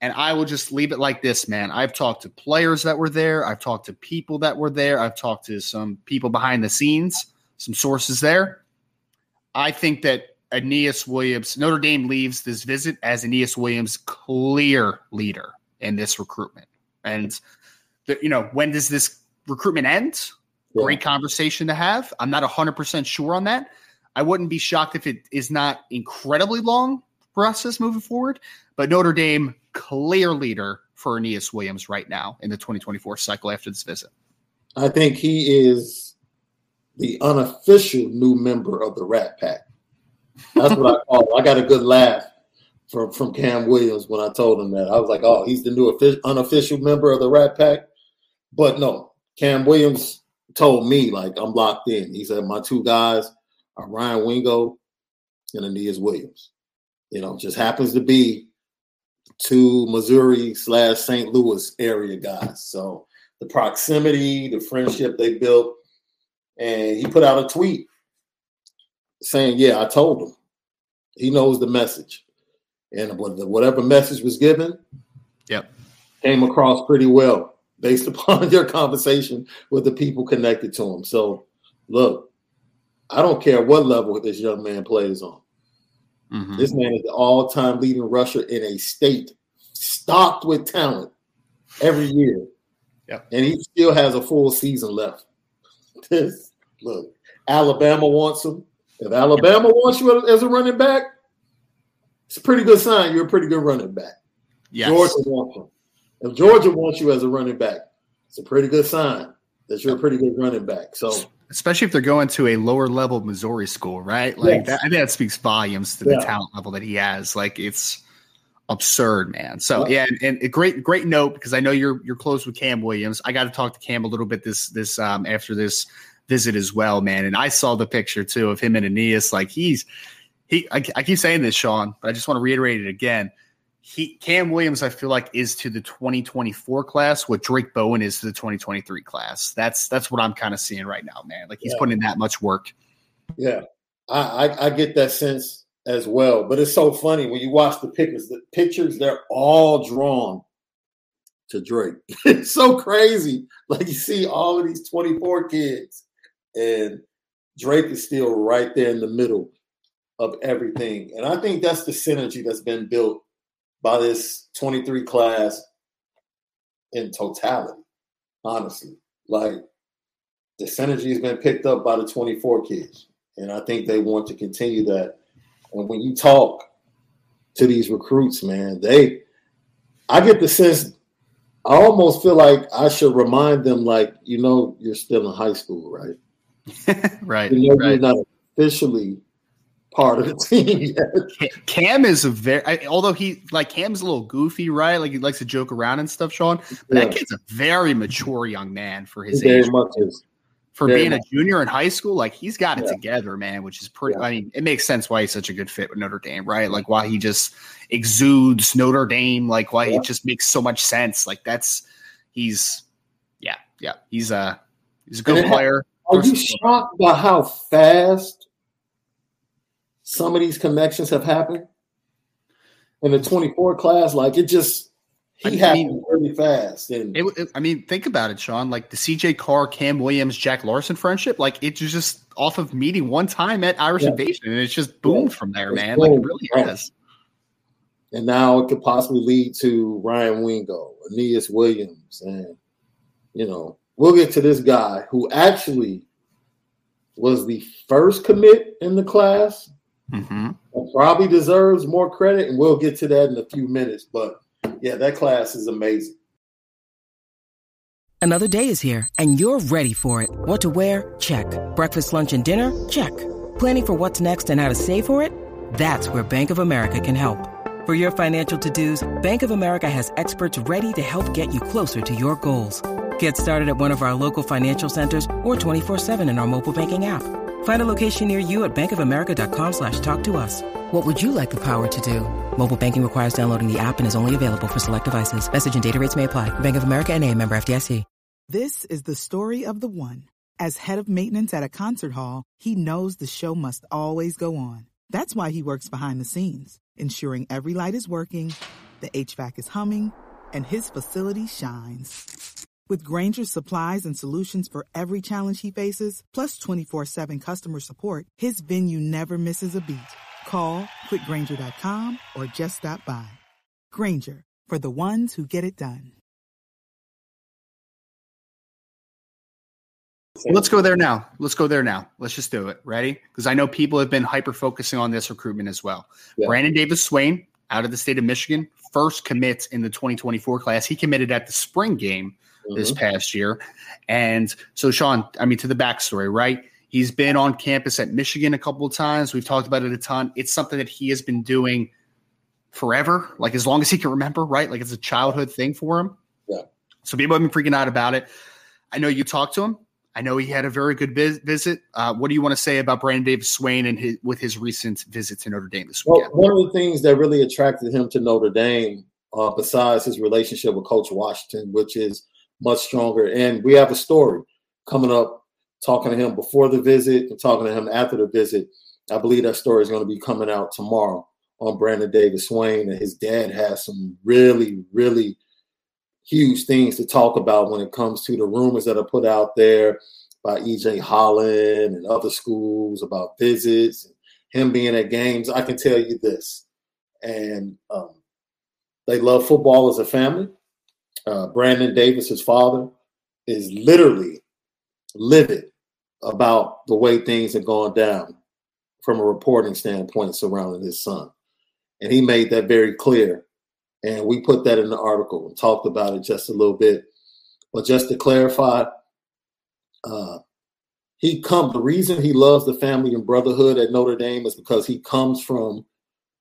And I will just leave it like this, man. I've talked to players that were there. I've talked to people that were there. I've talked to some people behind the scenes, some sources there. I think that Aeneas Williams – Notre Dame leaves this visit as Aeneas Williams' clear leader in this recruitment. And, the, you know, when does this – recruitment ends? Yeah. Great conversation to have. I'm not one hundred percent sure on that. I wouldn't be shocked if it is not incredibly long process moving forward, but Notre Dame clear leader for Aeneas Williams right now in the twenty twenty-four cycle after this visit. I think he is the unofficial new member of the Rat Pack. That's what I call him. I got a good laugh from, from Cam Williams when I told him that. I was like, oh, he's the new unofficial member of the Rat Pack. But no, Cam Williams told me, like, I'm locked in. He said, my two guys are Ryan Wingo and Aeneas Williams. You know, just happens to be two Missouri slash Saint Louis area guys. So the proximity, the friendship they built. And he put out a tweet saying, yeah, I told him. He knows the message. And whatever message was given, yep, came across pretty well, based upon your conversation with the people connected to him. So, look, I don't care what level this young man plays on. Mm-hmm. This man is the all-time leading rusher in a state stocked with talent every year. Yep. And he still has a full season left. This, look, Alabama wants him. If Alabama yep. wants you as a running back, it's a pretty good sign you're a pretty good running back. Yes. Georgia wants him. If Georgia wants you as a running back, it's a pretty good sign that you're a pretty good running back. So, especially if they're going to a lower level Missouri school, right? Like yes. that, I think that speaks volumes to yeah. the talent level that he has. Like, it's absurd, man. So yeah, yeah and, and a great, great note, because I know you're you're close with Cam Williams. I got to talk to Cam a little bit this this um, after this visit as well, man. And I saw the picture too of him and Aeneas. Like he's he. I, I keep saying this, Sean, but I just want to reiterate it again. He Cam Williams, I feel like, is to the twenty twenty-four class what Drake Bowen is to the twenty twenty-three class. That's that's what I'm kind of seeing right now, man. Like, he's yeah. putting in that much work. Yeah, I, I I get that sense as well. But it's so funny when you watch the pictures. The pictures, they're all drawn to Drake. It's so crazy. Like, you see all of these twenty-four kids, and Drake is still right there in the middle of everything. And I think that's the synergy that's been built by this twenty-three class in totality, honestly. Like, the synergy has been picked up by the twenty-four kids, and I think they want to continue that. And when you talk to these recruits, man, they I get the sense I almost feel like I should remind them, like, you know, you're still in high school, right? right. You know, right. You're not officially part of the team. Yes. Cam is a very, I, although he like Cam's a little goofy, right? Like, he likes to joke around and stuff, Sean. But yeah. that kid's a very mature young man for his very age. Much is. For very being much. a junior in high school, like, he's got it yeah. together, man. Which is pretty. Yeah. I mean, it makes sense why he's such a good fit with Notre Dame, right? Like, why he just exudes Notre Dame. Like, why yeah. it just makes so much sense. Like, that's he's, yeah, yeah, he's a he's a good and player. Are you shocked by how fast some of these connections have happened in the twenty-four class? Like, it just he I mean, happened really fast. And it, it, I mean, think about it, Sean. Like, the C J. Carr, Cam Williams, Jack Larson friendship. Like, it's just off of meeting one time at Irish yeah. Invasion, and it's just boomed yeah. from there, it's man. Boomed. Like, it really right. has. And now it could possibly lead to Ryan Wingo, Aeneas Williams, and you know we'll get to this guy who actually was the first commit in the class. Mm-hmm. Probably deserves more credit, and we'll get to that in a few minutes. But, yeah, that class is amazing. Another day is here, and you're ready for it. What to wear? Check. Breakfast, lunch, and dinner? Check. Planning for what's next and how to save for it? That's where Bank of America can help. For your financial to-dos, Bank of America has experts ready to help get you closer to your goals. Get started at one of our local financial centers or twenty-four seven in our mobile banking app. Find a location near you at bankofamerica.com slash talk to us. What would you like the power to do? Mobile banking requires downloading the app and is only available for select devices. Message and data rates may apply. Bank of America N A, member F D I C. This is the story of the one. As head of maintenance at a concert hall, he knows the show must always go on. That's why he works behind the scenes, ensuring every light is working, the H V A C is humming, and his facility shines. With Grainger's supplies and solutions for every challenge he faces, plus twenty-four seven customer support, his venue never misses a beat. Call quick grainger dot com or just stop by. Grainger, for the ones who get it done. Let's go there now. Let's go there now. Let's just do it. Ready? Because I know people have been hyper-focusing on this recruitment as well. Yeah. Brandon Davis Swain, out of the state of Michigan, first commits in the twenty twenty-four class. He committed at the spring game this past year. And so, Sean, I mean, to the backstory, right? He's been on campus at Michigan a couple of times. We've talked about it a ton. It's something that he has been doing forever, like as long as he can remember, right? Like it's a childhood thing for him. Yeah. So people have been freaking out about it. I know you talked to him. I know he had a very good vis- visit. Uh, what do you want to say about Brandon Davis Swain and his, with his recent visit to Notre Dame this weekend? Well, one of the things that really attracted him to Notre Dame, uh, besides his relationship with Coach Washington, which is much stronger. And we have a story coming up, talking to him before the visit and talking to him after the visit. I believe that story is going to be coming out tomorrow on Brandon Davis Swain. And his dad has some really, really huge things to talk about when it comes to the rumors that are put out there by E J Holland and other schools about visits, and him being at games. I can tell you this. And um, they love football as a family. Uh, Brandon Davis, his father, is literally livid about the way things have gone down from a reporting standpoint surrounding his son. And he made that very clear. And we put that in the article and talked about it just a little bit. But just to clarify, uh, he come, the reason he loves the family and brotherhood at Notre Dame is because he comes from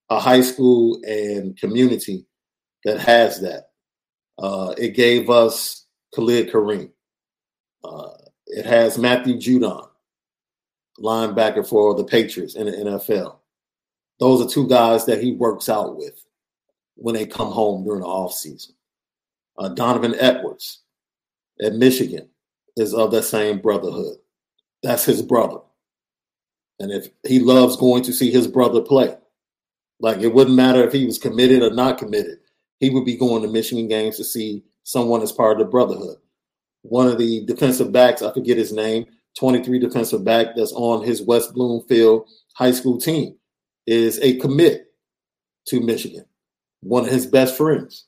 a high school and community that has that. Uh, it gave us Khalil Kareem. Uh, it has Matthew Judon, linebacker for the Patriots in the N F L. Those are two guys that he works out with when they come home during the offseason. Uh, Donovan Edwards at Michigan is of that same brotherhood. That's his brother. And if he loves going to see his brother play, like it wouldn't matter if he was committed or not committed. He would be going to Michigan games to see someone as part of the brotherhood. One of the defensive backs, I forget his name, twenty-three defensive back that's on his West Bloomfield high school team is a commit to Michigan, one of his best friends.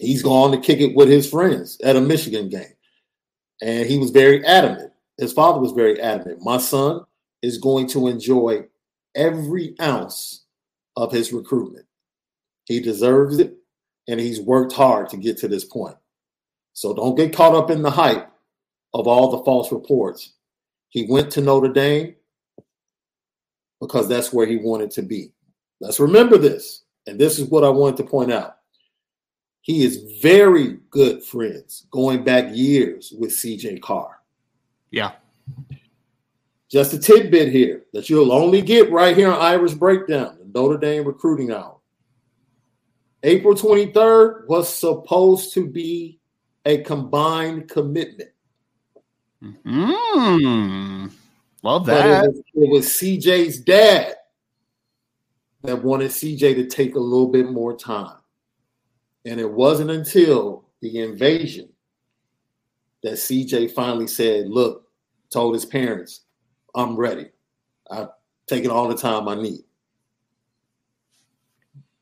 He's gone to kick it with his friends at a Michigan game. And he was very adamant. His father was very adamant. My son is going to enjoy every ounce of his recruitment. He deserves it, and he's worked hard to get to this point. So don't get caught up in the hype of all the false reports. He went to Notre Dame because that's where he wanted to be. Let's remember this, and this is what I wanted to point out. He is very good friends, going back years, with C J. Carr. Yeah. Just a tidbit here that you'll only get right here on Irish Breakdown, the Notre Dame Recruiting Hour. April twenty-third was supposed to be a combined commitment. Mm-hmm. Love that. It was, it was C J's dad that wanted C J to take a little bit more time. And it wasn't until the invasion that C J finally said, look, told his parents, I'm ready. I've taken all the time I need.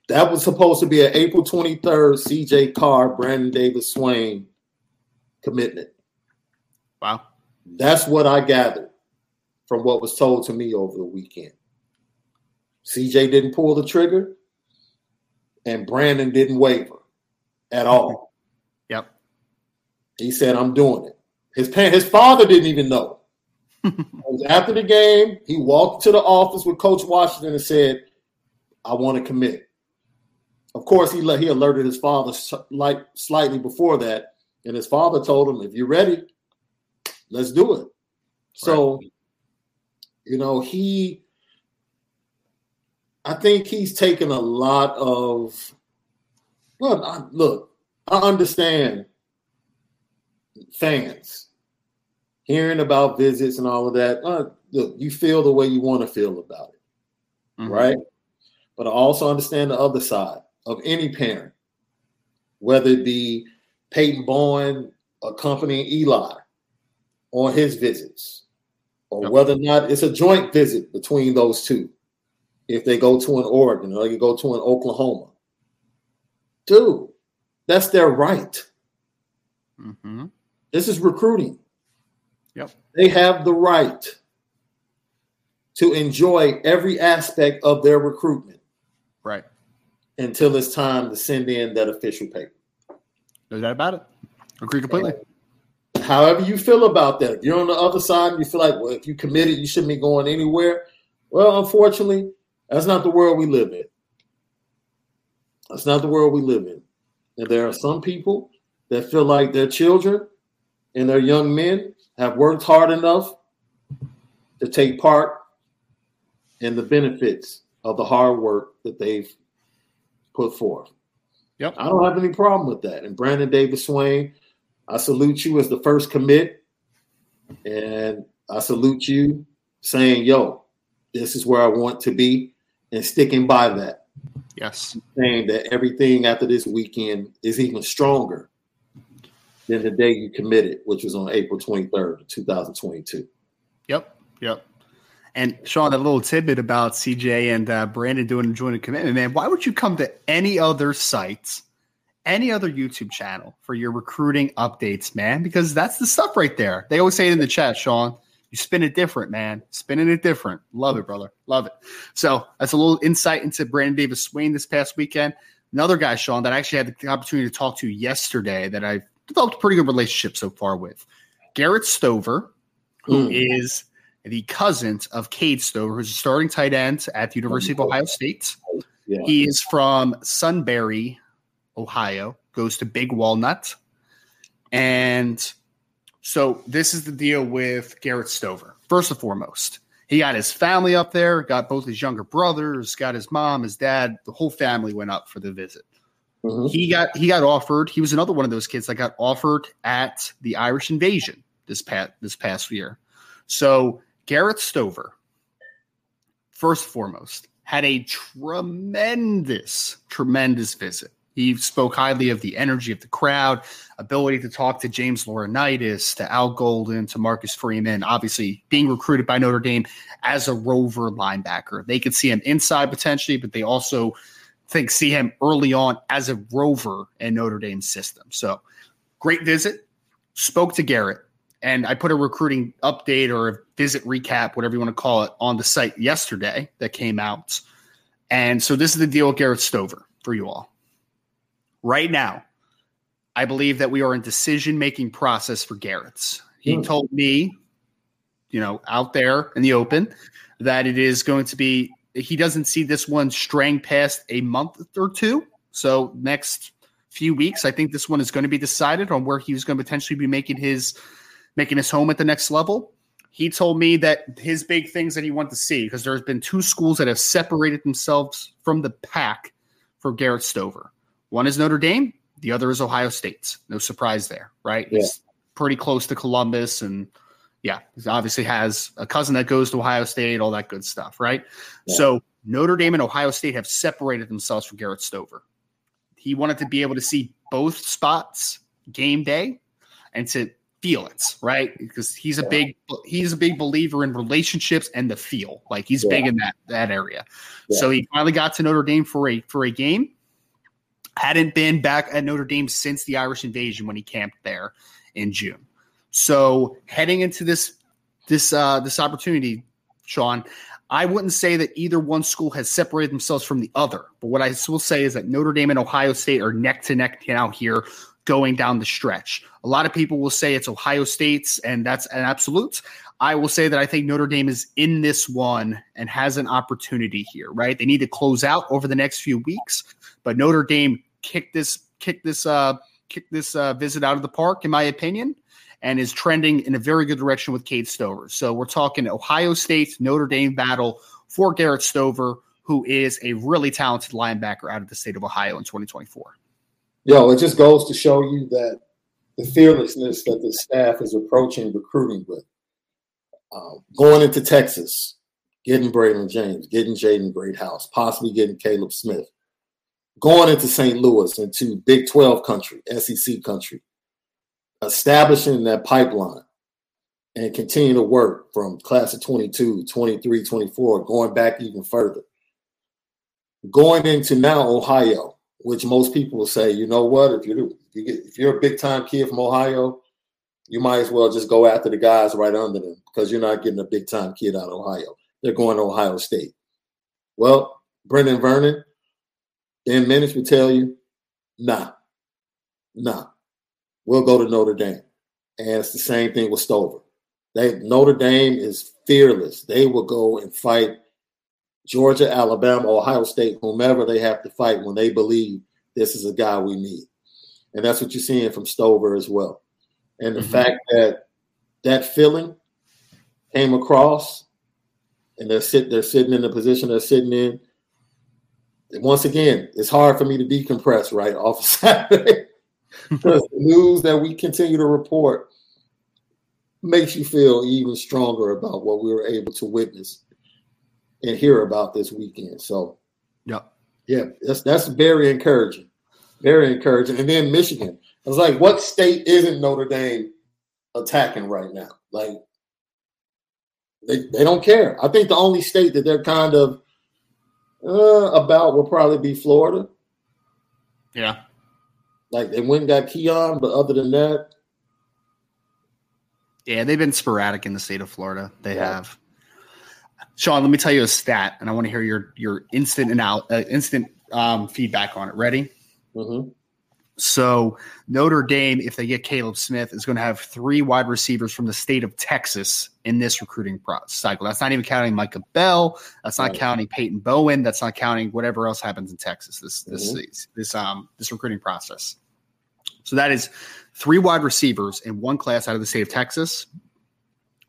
That was supposed to be an April twenty-third C J. Carr, Brandon Davis Swain commitment. Wow. That's what I gathered from what was told to me over the weekend. C J didn't pull the trigger, and Brandon didn't waver at all. Yep. He said, I'm doing it. His parents, his father didn't even know. After the game, he walked to the office with Coach Washington and said, I want to commit. Of course, he he alerted his father like slightly before that, and his father told him, if you're ready, let's do it. Right. So, you know, he – I think he's taken a lot of – well, I, look, I understand fans hearing about visits and all of that. Uh, look, you feel the way you want to feel about it, mm-hmm. right? But I also understand the other side of any parent, whether it be Peyton Bowen accompanying Eli on his visits, or yep. whether or not it's a joint visit between those two. If they go to an Oregon or you go to an Oklahoma, dude, that's their right. Mm-hmm. This is recruiting. Yep. They have the right to enjoy every aspect of their recruitment. Right. Until it's time to send in that official paper. No doubt about it. Agree completely. And however you feel about that, if you're on the other side and you feel like, well, if you committed, you shouldn't be going anywhere. Well, unfortunately, that's not the world we live in. That's not the world we live in. And there are some people that feel like their children and their young men have worked hard enough to take part in the benefits of the hard work that they've put forth. Yep. I don't have any problem with that. And Brandon Davis Swain, I salute you as the first commit. And I salute you saying, yo, this is where I want to be, and sticking by that. Yes. Saying that everything after this weekend is even stronger than the day you committed, which was on April twenty-third, twenty twenty-two. Yep. Yep. And Sean, that little tidbit about C J and uh, Brandon doing a joint commitment, man, why would you come to any other site, any other YouTube channel for your recruiting updates, man? Because that's the stuff right there. They always say it in the chat, Sean. You spin it different, man. Spinning it different. Love it, brother. Love it. So that's a little insight into Brandon Davis Swain this past weekend. Another guy, Sean, that I actually had the opportunity to talk to yesterday that I've developed a pretty good relationship so far with, Garrett Stover, who mm. is – the cousin of Cade Stover, who's a starting tight end at the University of Ohio State. Yeah. He is from Sunbury, Ohio, goes to Big Walnut. And so this is the deal with Garrett Stover. First and foremost, he got his family up there, got both his younger brothers, got his mom, his dad. The whole family went up for the visit. Mm-hmm. He got he got offered. He was another one of those kids that got offered at the Irish Invasion this past, this past year. So Garrett Stover, first and foremost, had a tremendous, tremendous visit. He spoke highly of the energy of the crowd, ability to talk to James Laurinaitis, to Al Golden, to Marcus Freeman, obviously being recruited by Notre Dame as a rover linebacker. They could see him inside potentially, but they also think see him early on as a rover in Notre Dame's system. So great visit. Spoke to Garrett. And I put a recruiting update or a visit recap, whatever you want to call it, on the site yesterday that came out. And so this is the deal with Garrett Stover for you all. Right now, I believe that we are in decision-making process for Garrett's. He mm. told me, you know, out there in the open that it is going to be – he doesn't see this one straying past a month or two. So next few weeks, I think this one is going to be decided on where he's going to potentially be making his – making his home at the next level. He told me that his big things that he wanted to see, because there's been two schools that have separated themselves from the pack for Garrett Stover. One is Notre Dame. The other is Ohio State. No surprise there, right? Yeah. He's pretty close to Columbus. And yeah, he obviously has a cousin that goes to Ohio State, all that good stuff, right? Yeah. So Notre Dame and Ohio State have separated themselves from Garrett Stover. He wanted to be able to see both spots game day and to feel it, right? Because he's a yeah. big he's a big believer in relationships and the feel. Like he's yeah. big in that that area. Yeah. So he finally got to Notre Dame for a for a game. Hadn't been back at Notre Dame since the Irish Invasion when he camped there. in June. So heading into this this uh, this opportunity, Sean, I wouldn't say that either one school has separated themselves from the other. But what I will say is that Notre Dame and Ohio State are neck to neck now here going down the stretch. A lot of people will say it's Ohio State's, and that's an absolute. I will say that I think Notre Dame is in this one and has an opportunity here, right? They need to close out over the next few weeks, but Notre Dame kicked this kicked this uh, kicked this uh, visit out of the park, in my opinion, and is trending in a very good direction with Cade Stover. So we're talking Ohio State, Notre Dame battle for Garrett Stover, who is a really talented linebacker out of the state of Ohio in twenty twenty-four. Yo, it just goes to show you that the fearlessness that the staff is approaching recruiting with. Uh, going into Texas, getting Braylon James, getting Jaden Greathouse, possibly getting Caleb Smith, going into Saint Louis, into Big twelve country, S E C country, establishing that pipeline and continue to work from class of twenty-two, twenty-three, twenty-four, going back even further. Going into now Ohio, which most people will say, you know what, if you're, if you're a big-time kid from Ohio, you might as well just go after the guys right under them because you're not getting a big-time kid out of Ohio. They're going to Ohio State. Well, Brendan Vernon, Dan Minish will tell you, nah, nah. We'll go to Notre Dame. And it's the same thing with Stover. They, Notre Dame is fearless. They will go and fight Georgia, Alabama, Ohio State, whomever they have to fight when they believe this is a guy we need. And that's what you're seeing from Stover as well. And the mm-hmm. fact that that feeling came across and they're, sit, they're sitting in the position they're sitting in. Once again, it's hard for me to decompress right off of Saturday because the news that we continue to report makes you feel even stronger about what we were able to witness and hear about this weekend. So, yeah, yeah, that's, that's very encouraging, very encouraging. And then Michigan. I was like, what state isn't Notre Dame attacking right now? Like, they they don't care. I think the only state that they're kind of uh, about will probably be Florida. Yeah. Like, they went and got Keon, but other than that. Yeah, they've been sporadic in the state of Florida. They yeah. have. Sean, let me tell you a stat, and I want to hear your, your instant, and out, uh, instant um, feedback on it. Ready? Mm-hmm. So Notre Dame, if they get Caleb Smith, is going to have three wide receivers from the state of Texas in this recruiting cycle. That's not even counting Micah Bell. That's not right. counting Peyton Bowen. That's not counting whatever else happens in Texas this this mm-hmm. this um this recruiting process. So that is three wide receivers in one class out of the state of Texas.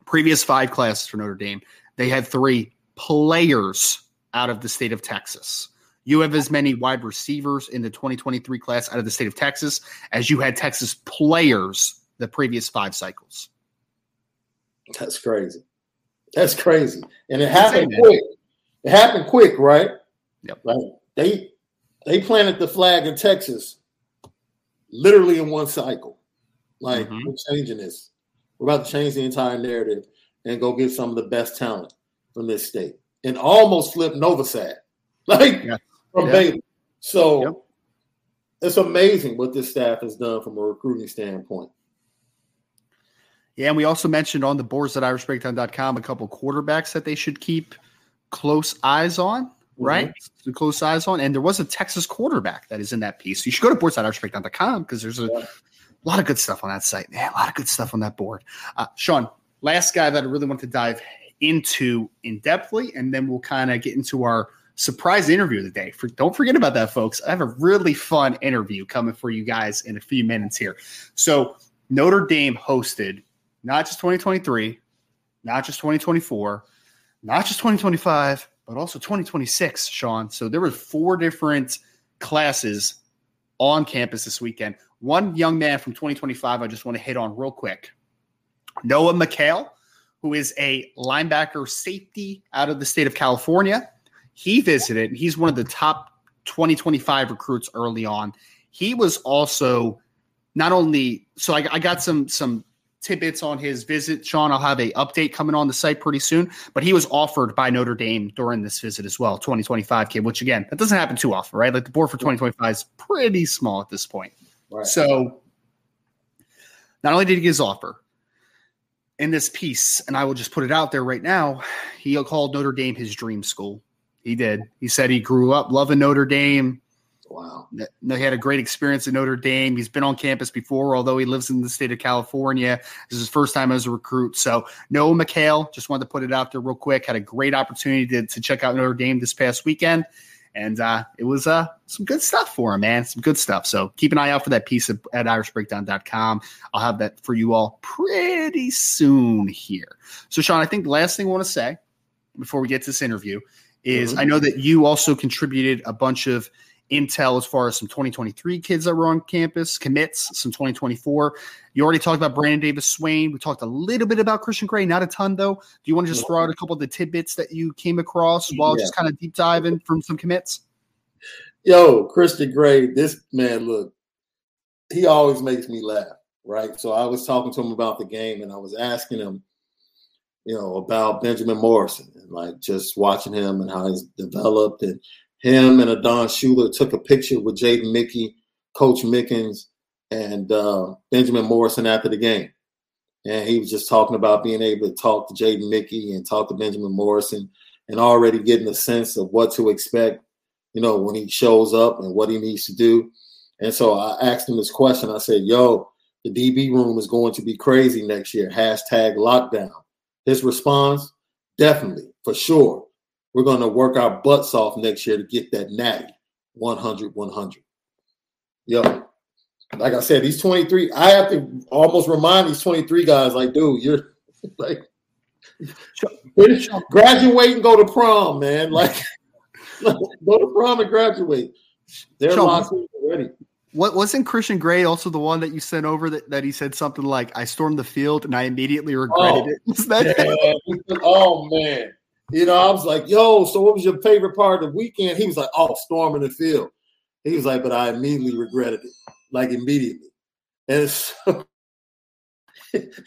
Previous five classes for Notre Dame, they had three players out of the state of Texas. You have as many wide receivers in the twenty twenty-three class out of the state of Texas as you had Texas players the previous five cycles. That's crazy. That's crazy. And it happened quick. It happened quick, right? Yep. Like they they planted the flag in Texas literally in one cycle. Like, mm-hmm. we're changing this. We're about to change the entire narrative and go get some of the best talent from this state. And almost flip Novosad. Like, yeah. from yeah. Baylor. So yep. it's amazing what this staff has done from a recruiting standpoint. Yeah, and we also mentioned on the boards at Irish Breakdown dot com a couple quarterbacks that they should keep close eyes on, mm-hmm. right? Close eyes on. And there was a Texas quarterback that is in that piece. You should go to boards dot irish breakdown dot com because there's a yeah. lot of good stuff on that site. Man, a lot of good stuff on that board. Uh, Sean, last guy that I really want to dive into in-depthly, and then we'll kind of get into our – surprise interview of the day. For, don't forget about that, folks. I have a really fun interview coming for you guys in a few minutes here. So Notre Dame hosted not just twenty twenty-three, not just twenty twenty-four, not just twenty twenty-five, but also twenty twenty-six, Sean. So there were four different classes on campus this weekend. One young man from twenty twenty-five I just want to hit on real quick. Noah McHale, who is a linebacker safety out of the state of California. He visited, and he's one of the top twenty twenty-five recruits early on. He was also not only – so I, I got some some tidbits on his visit. Sean, I'll have an update coming on the site pretty soon. But he was offered by Notre Dame during this visit as well, twenty twenty-five kid, which, again, that doesn't happen too often, right? Like the board for twenty twenty-five is pretty small at this point. Right. So Not only did he get his offer, in this piece, and I will just put it out there right now, he called Notre Dame his dream school. He did. He said he grew up loving Notre Dame. Wow. He had a great experience at Notre Dame. He's been on campus before, although he lives in the state of California. This is his first time as a recruit. So Noah McHale, just wanted to put it out there real quick, had a great opportunity to, to check out Notre Dame this past weekend. And uh, it was uh, some good stuff for him, man. Some good stuff. So keep an eye out for that piece of, at Irish Breakdown dot com. I'll have that for you all pretty soon here. So, Sean, I think the last thing I want to say before we get to this interview is mm-hmm. I know that you also contributed a bunch of intel as far as some twenty twenty-three kids that were on campus, commits, some twenty twenty-four. You already talked about Brandon Davis Swain. We talked a little bit about Christian Gray, not a ton though. Do you want to just throw out a couple of the tidbits that you came across while yeah. just kind of deep diving from some commits? Yo, Christian Gray, this man, look, he always makes me laugh, right? So I was talking to him about the game and I was asking him, you know, about Benjamin Morrison and like just watching him and how he's developed. And him and Adon Shuler took a picture with Jaden Mickey, Coach Mickens, and uh, Benjamin Morrison after the game. And he was just talking about being able to talk to Jaden Mickey and talk to Benjamin Morrison and already getting a sense of what to expect, you know, when he shows up and what he needs to do. And so I asked him this question. I said, yo, the D B room is going to be crazy next year. Hashtag lockdown. His response, definitely, for sure. We're going to work our butts off next year to get that natty, one hundred, one hundred. Yo, like I said, these twenty-three, I have to almost remind these twenty-three guys, like, dude, you're like, graduate and go to prom, man. Like, go to prom and graduate. They're locked in already. What, wasn't Christian Gray also the one that you sent over that, that he said something like, I stormed the field and I immediately regretted oh, it? Was that yeah. Oh, man. You know, I was like, yo, so what was your favorite part of the weekend? He was like, oh, storming the field. He was like, but I immediately regretted it, like immediately. And so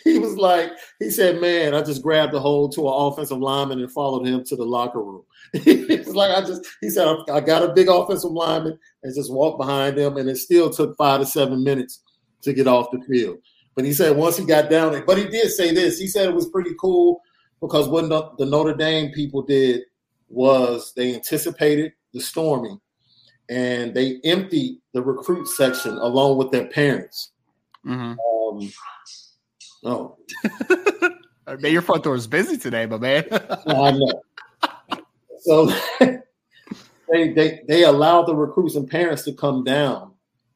he was like, he said, man, I just grabbed a hold to an offensive lineman and followed him to the locker room. He was like, I just, he said, I got a big offensive lineman and just walked behind him. And it still took five to seven minutes to get off the field. But he said once he got down there, but he did say this. He said it was pretty cool. Because what the Notre Dame people did was they anticipated the storming and they emptied the recruit section along with their parents. Mm-hmm. Um, oh. Man, your front door is busy today, my man. I know. So they, they, they allowed the recruits and parents to come down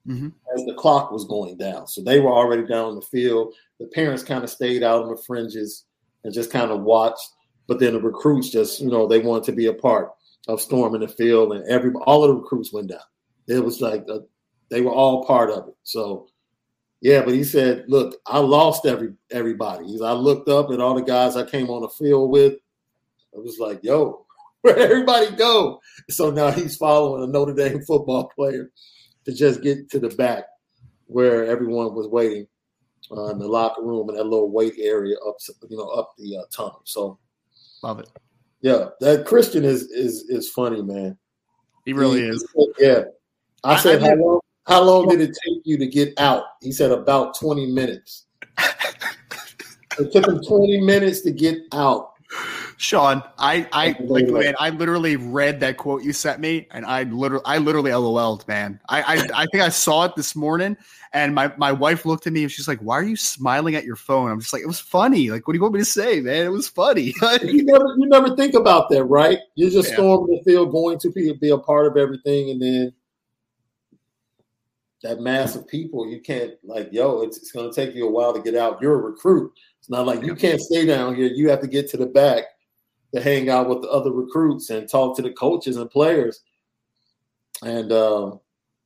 mm-hmm. as the clock was going down. So they were already down on the field. The parents kind of stayed out on the fringes and just kind of watched, but then the recruits just, you know, they wanted to be a part of storming the field, and every all of the recruits went down. It was like a, they were all part of it. So, yeah, but he said, look, I lost every everybody. He's, I looked up at all the guys I came on the field with. I was like, yo, where'd everybody go? So now he's following a Notre Dame football player to just get to the back where everyone was waiting. Uh, in the locker room and that little weight area up, you know, up the uh, tunnel. So, love it. Yeah, that Christian is is is funny, man. He really he, is. Yeah, I, I said, I, I, how long? How long did it take you to get out? He said about twenty minutes. It took him twenty minutes to get out. Sean, I, I, like, man, I literally read that quote you sent me, and I literally, I literally LOL'd, man. I, I, I think I saw it this morning, and my, my wife looked at me and she's like, "Why are you smiling at your phone?" I'm just like, "It was funny. Like, what do you want me to say, man? It was funny." you never, you never think about that, right? You're just yeah. storming the field, going to be, be a part of everything, and then that mass of people, you can't, like, yo, it's, it's going to take you a while to get out. You're a recruit. It's not like you can't stay down here. You have to get to the back to hang out with the other recruits and talk to the coaches and players. And uh,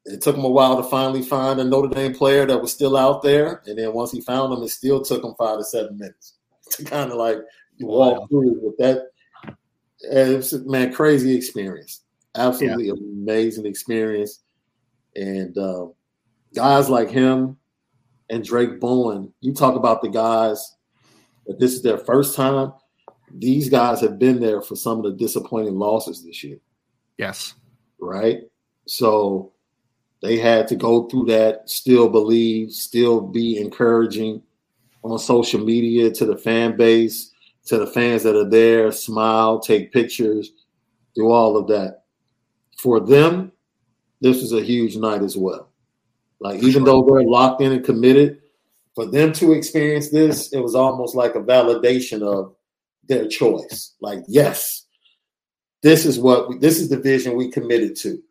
it took him a while to finally find a Notre Dame player that was still out there. And then once he found him, it still took him five to seven minutes to kind of like walk wow. through with that. And it was, man, crazy experience. Absolutely yeah. amazing experience. And uh, guys like him and Drake Bowen, you talk about the guys that this is their first time. These guys have been there for some of the disappointing losses this year. Yes. Right? So they had to go through that, still believe, still be encouraging on social media to the fan base, to the fans that are there, smile, take pictures, do all of that. For them, this is a huge night as well. Like, even though they're locked in and committed, for them to experience this, it was almost like a validation of their choice. Like, yes, this is what we, this is the vision we committed to.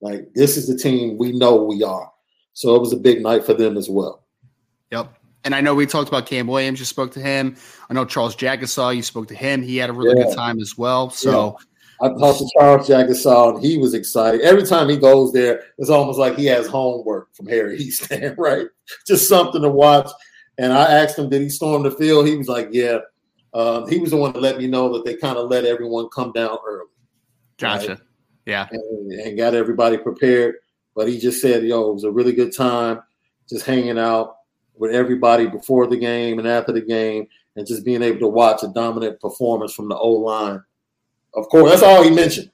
Like, this is the team we know we are. So it was a big night for them as well. Yep. And I know we talked about Cam Williams. You spoke to him. I know Charles Jagasaw, you spoke to him. He had a really yeah. good time as well. So yeah. I talked to Charles Jagasaw, and he was excited. Every time he goes there, it's almost like he has homework from Harry Easton, right? Just something to watch. And I asked him, did he storm the field? He was like, yeah. Um, he was the one to let me know that they kind of let everyone come down early. Gotcha. Right? Yeah. And, and got everybody prepared. But he just said, yo, it was a really good time just hanging out with everybody before the game and after the game, and just being able to watch a dominant performance from the O-line. Of course, that's all he mentioned.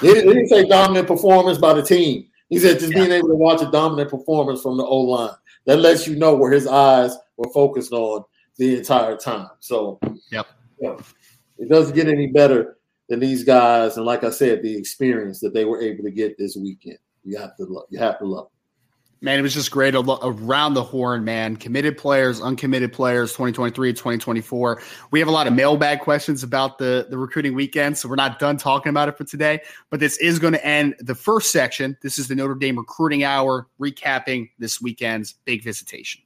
He didn't, he didn't say dominant performance by the team. He said just yeah. being able to watch a dominant performance from the O-line. That lets you know where his eyes were focused on the entire time. So yep. yeah, it doesn't get any better than these guys. And like I said, the experience that they were able to get this weekend. You have to love, you have to love it. Man, it was just great around the horn, man. Committed players, uncommitted players, twenty twenty-three, twenty twenty-four. We have a lot of mailbag questions about the, the recruiting weekend, so we're not done talking about it for today. But this is going to end the first section. This is the Notre Dame Recruiting Hour, recapping this weekend's big visitation.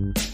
Thank you.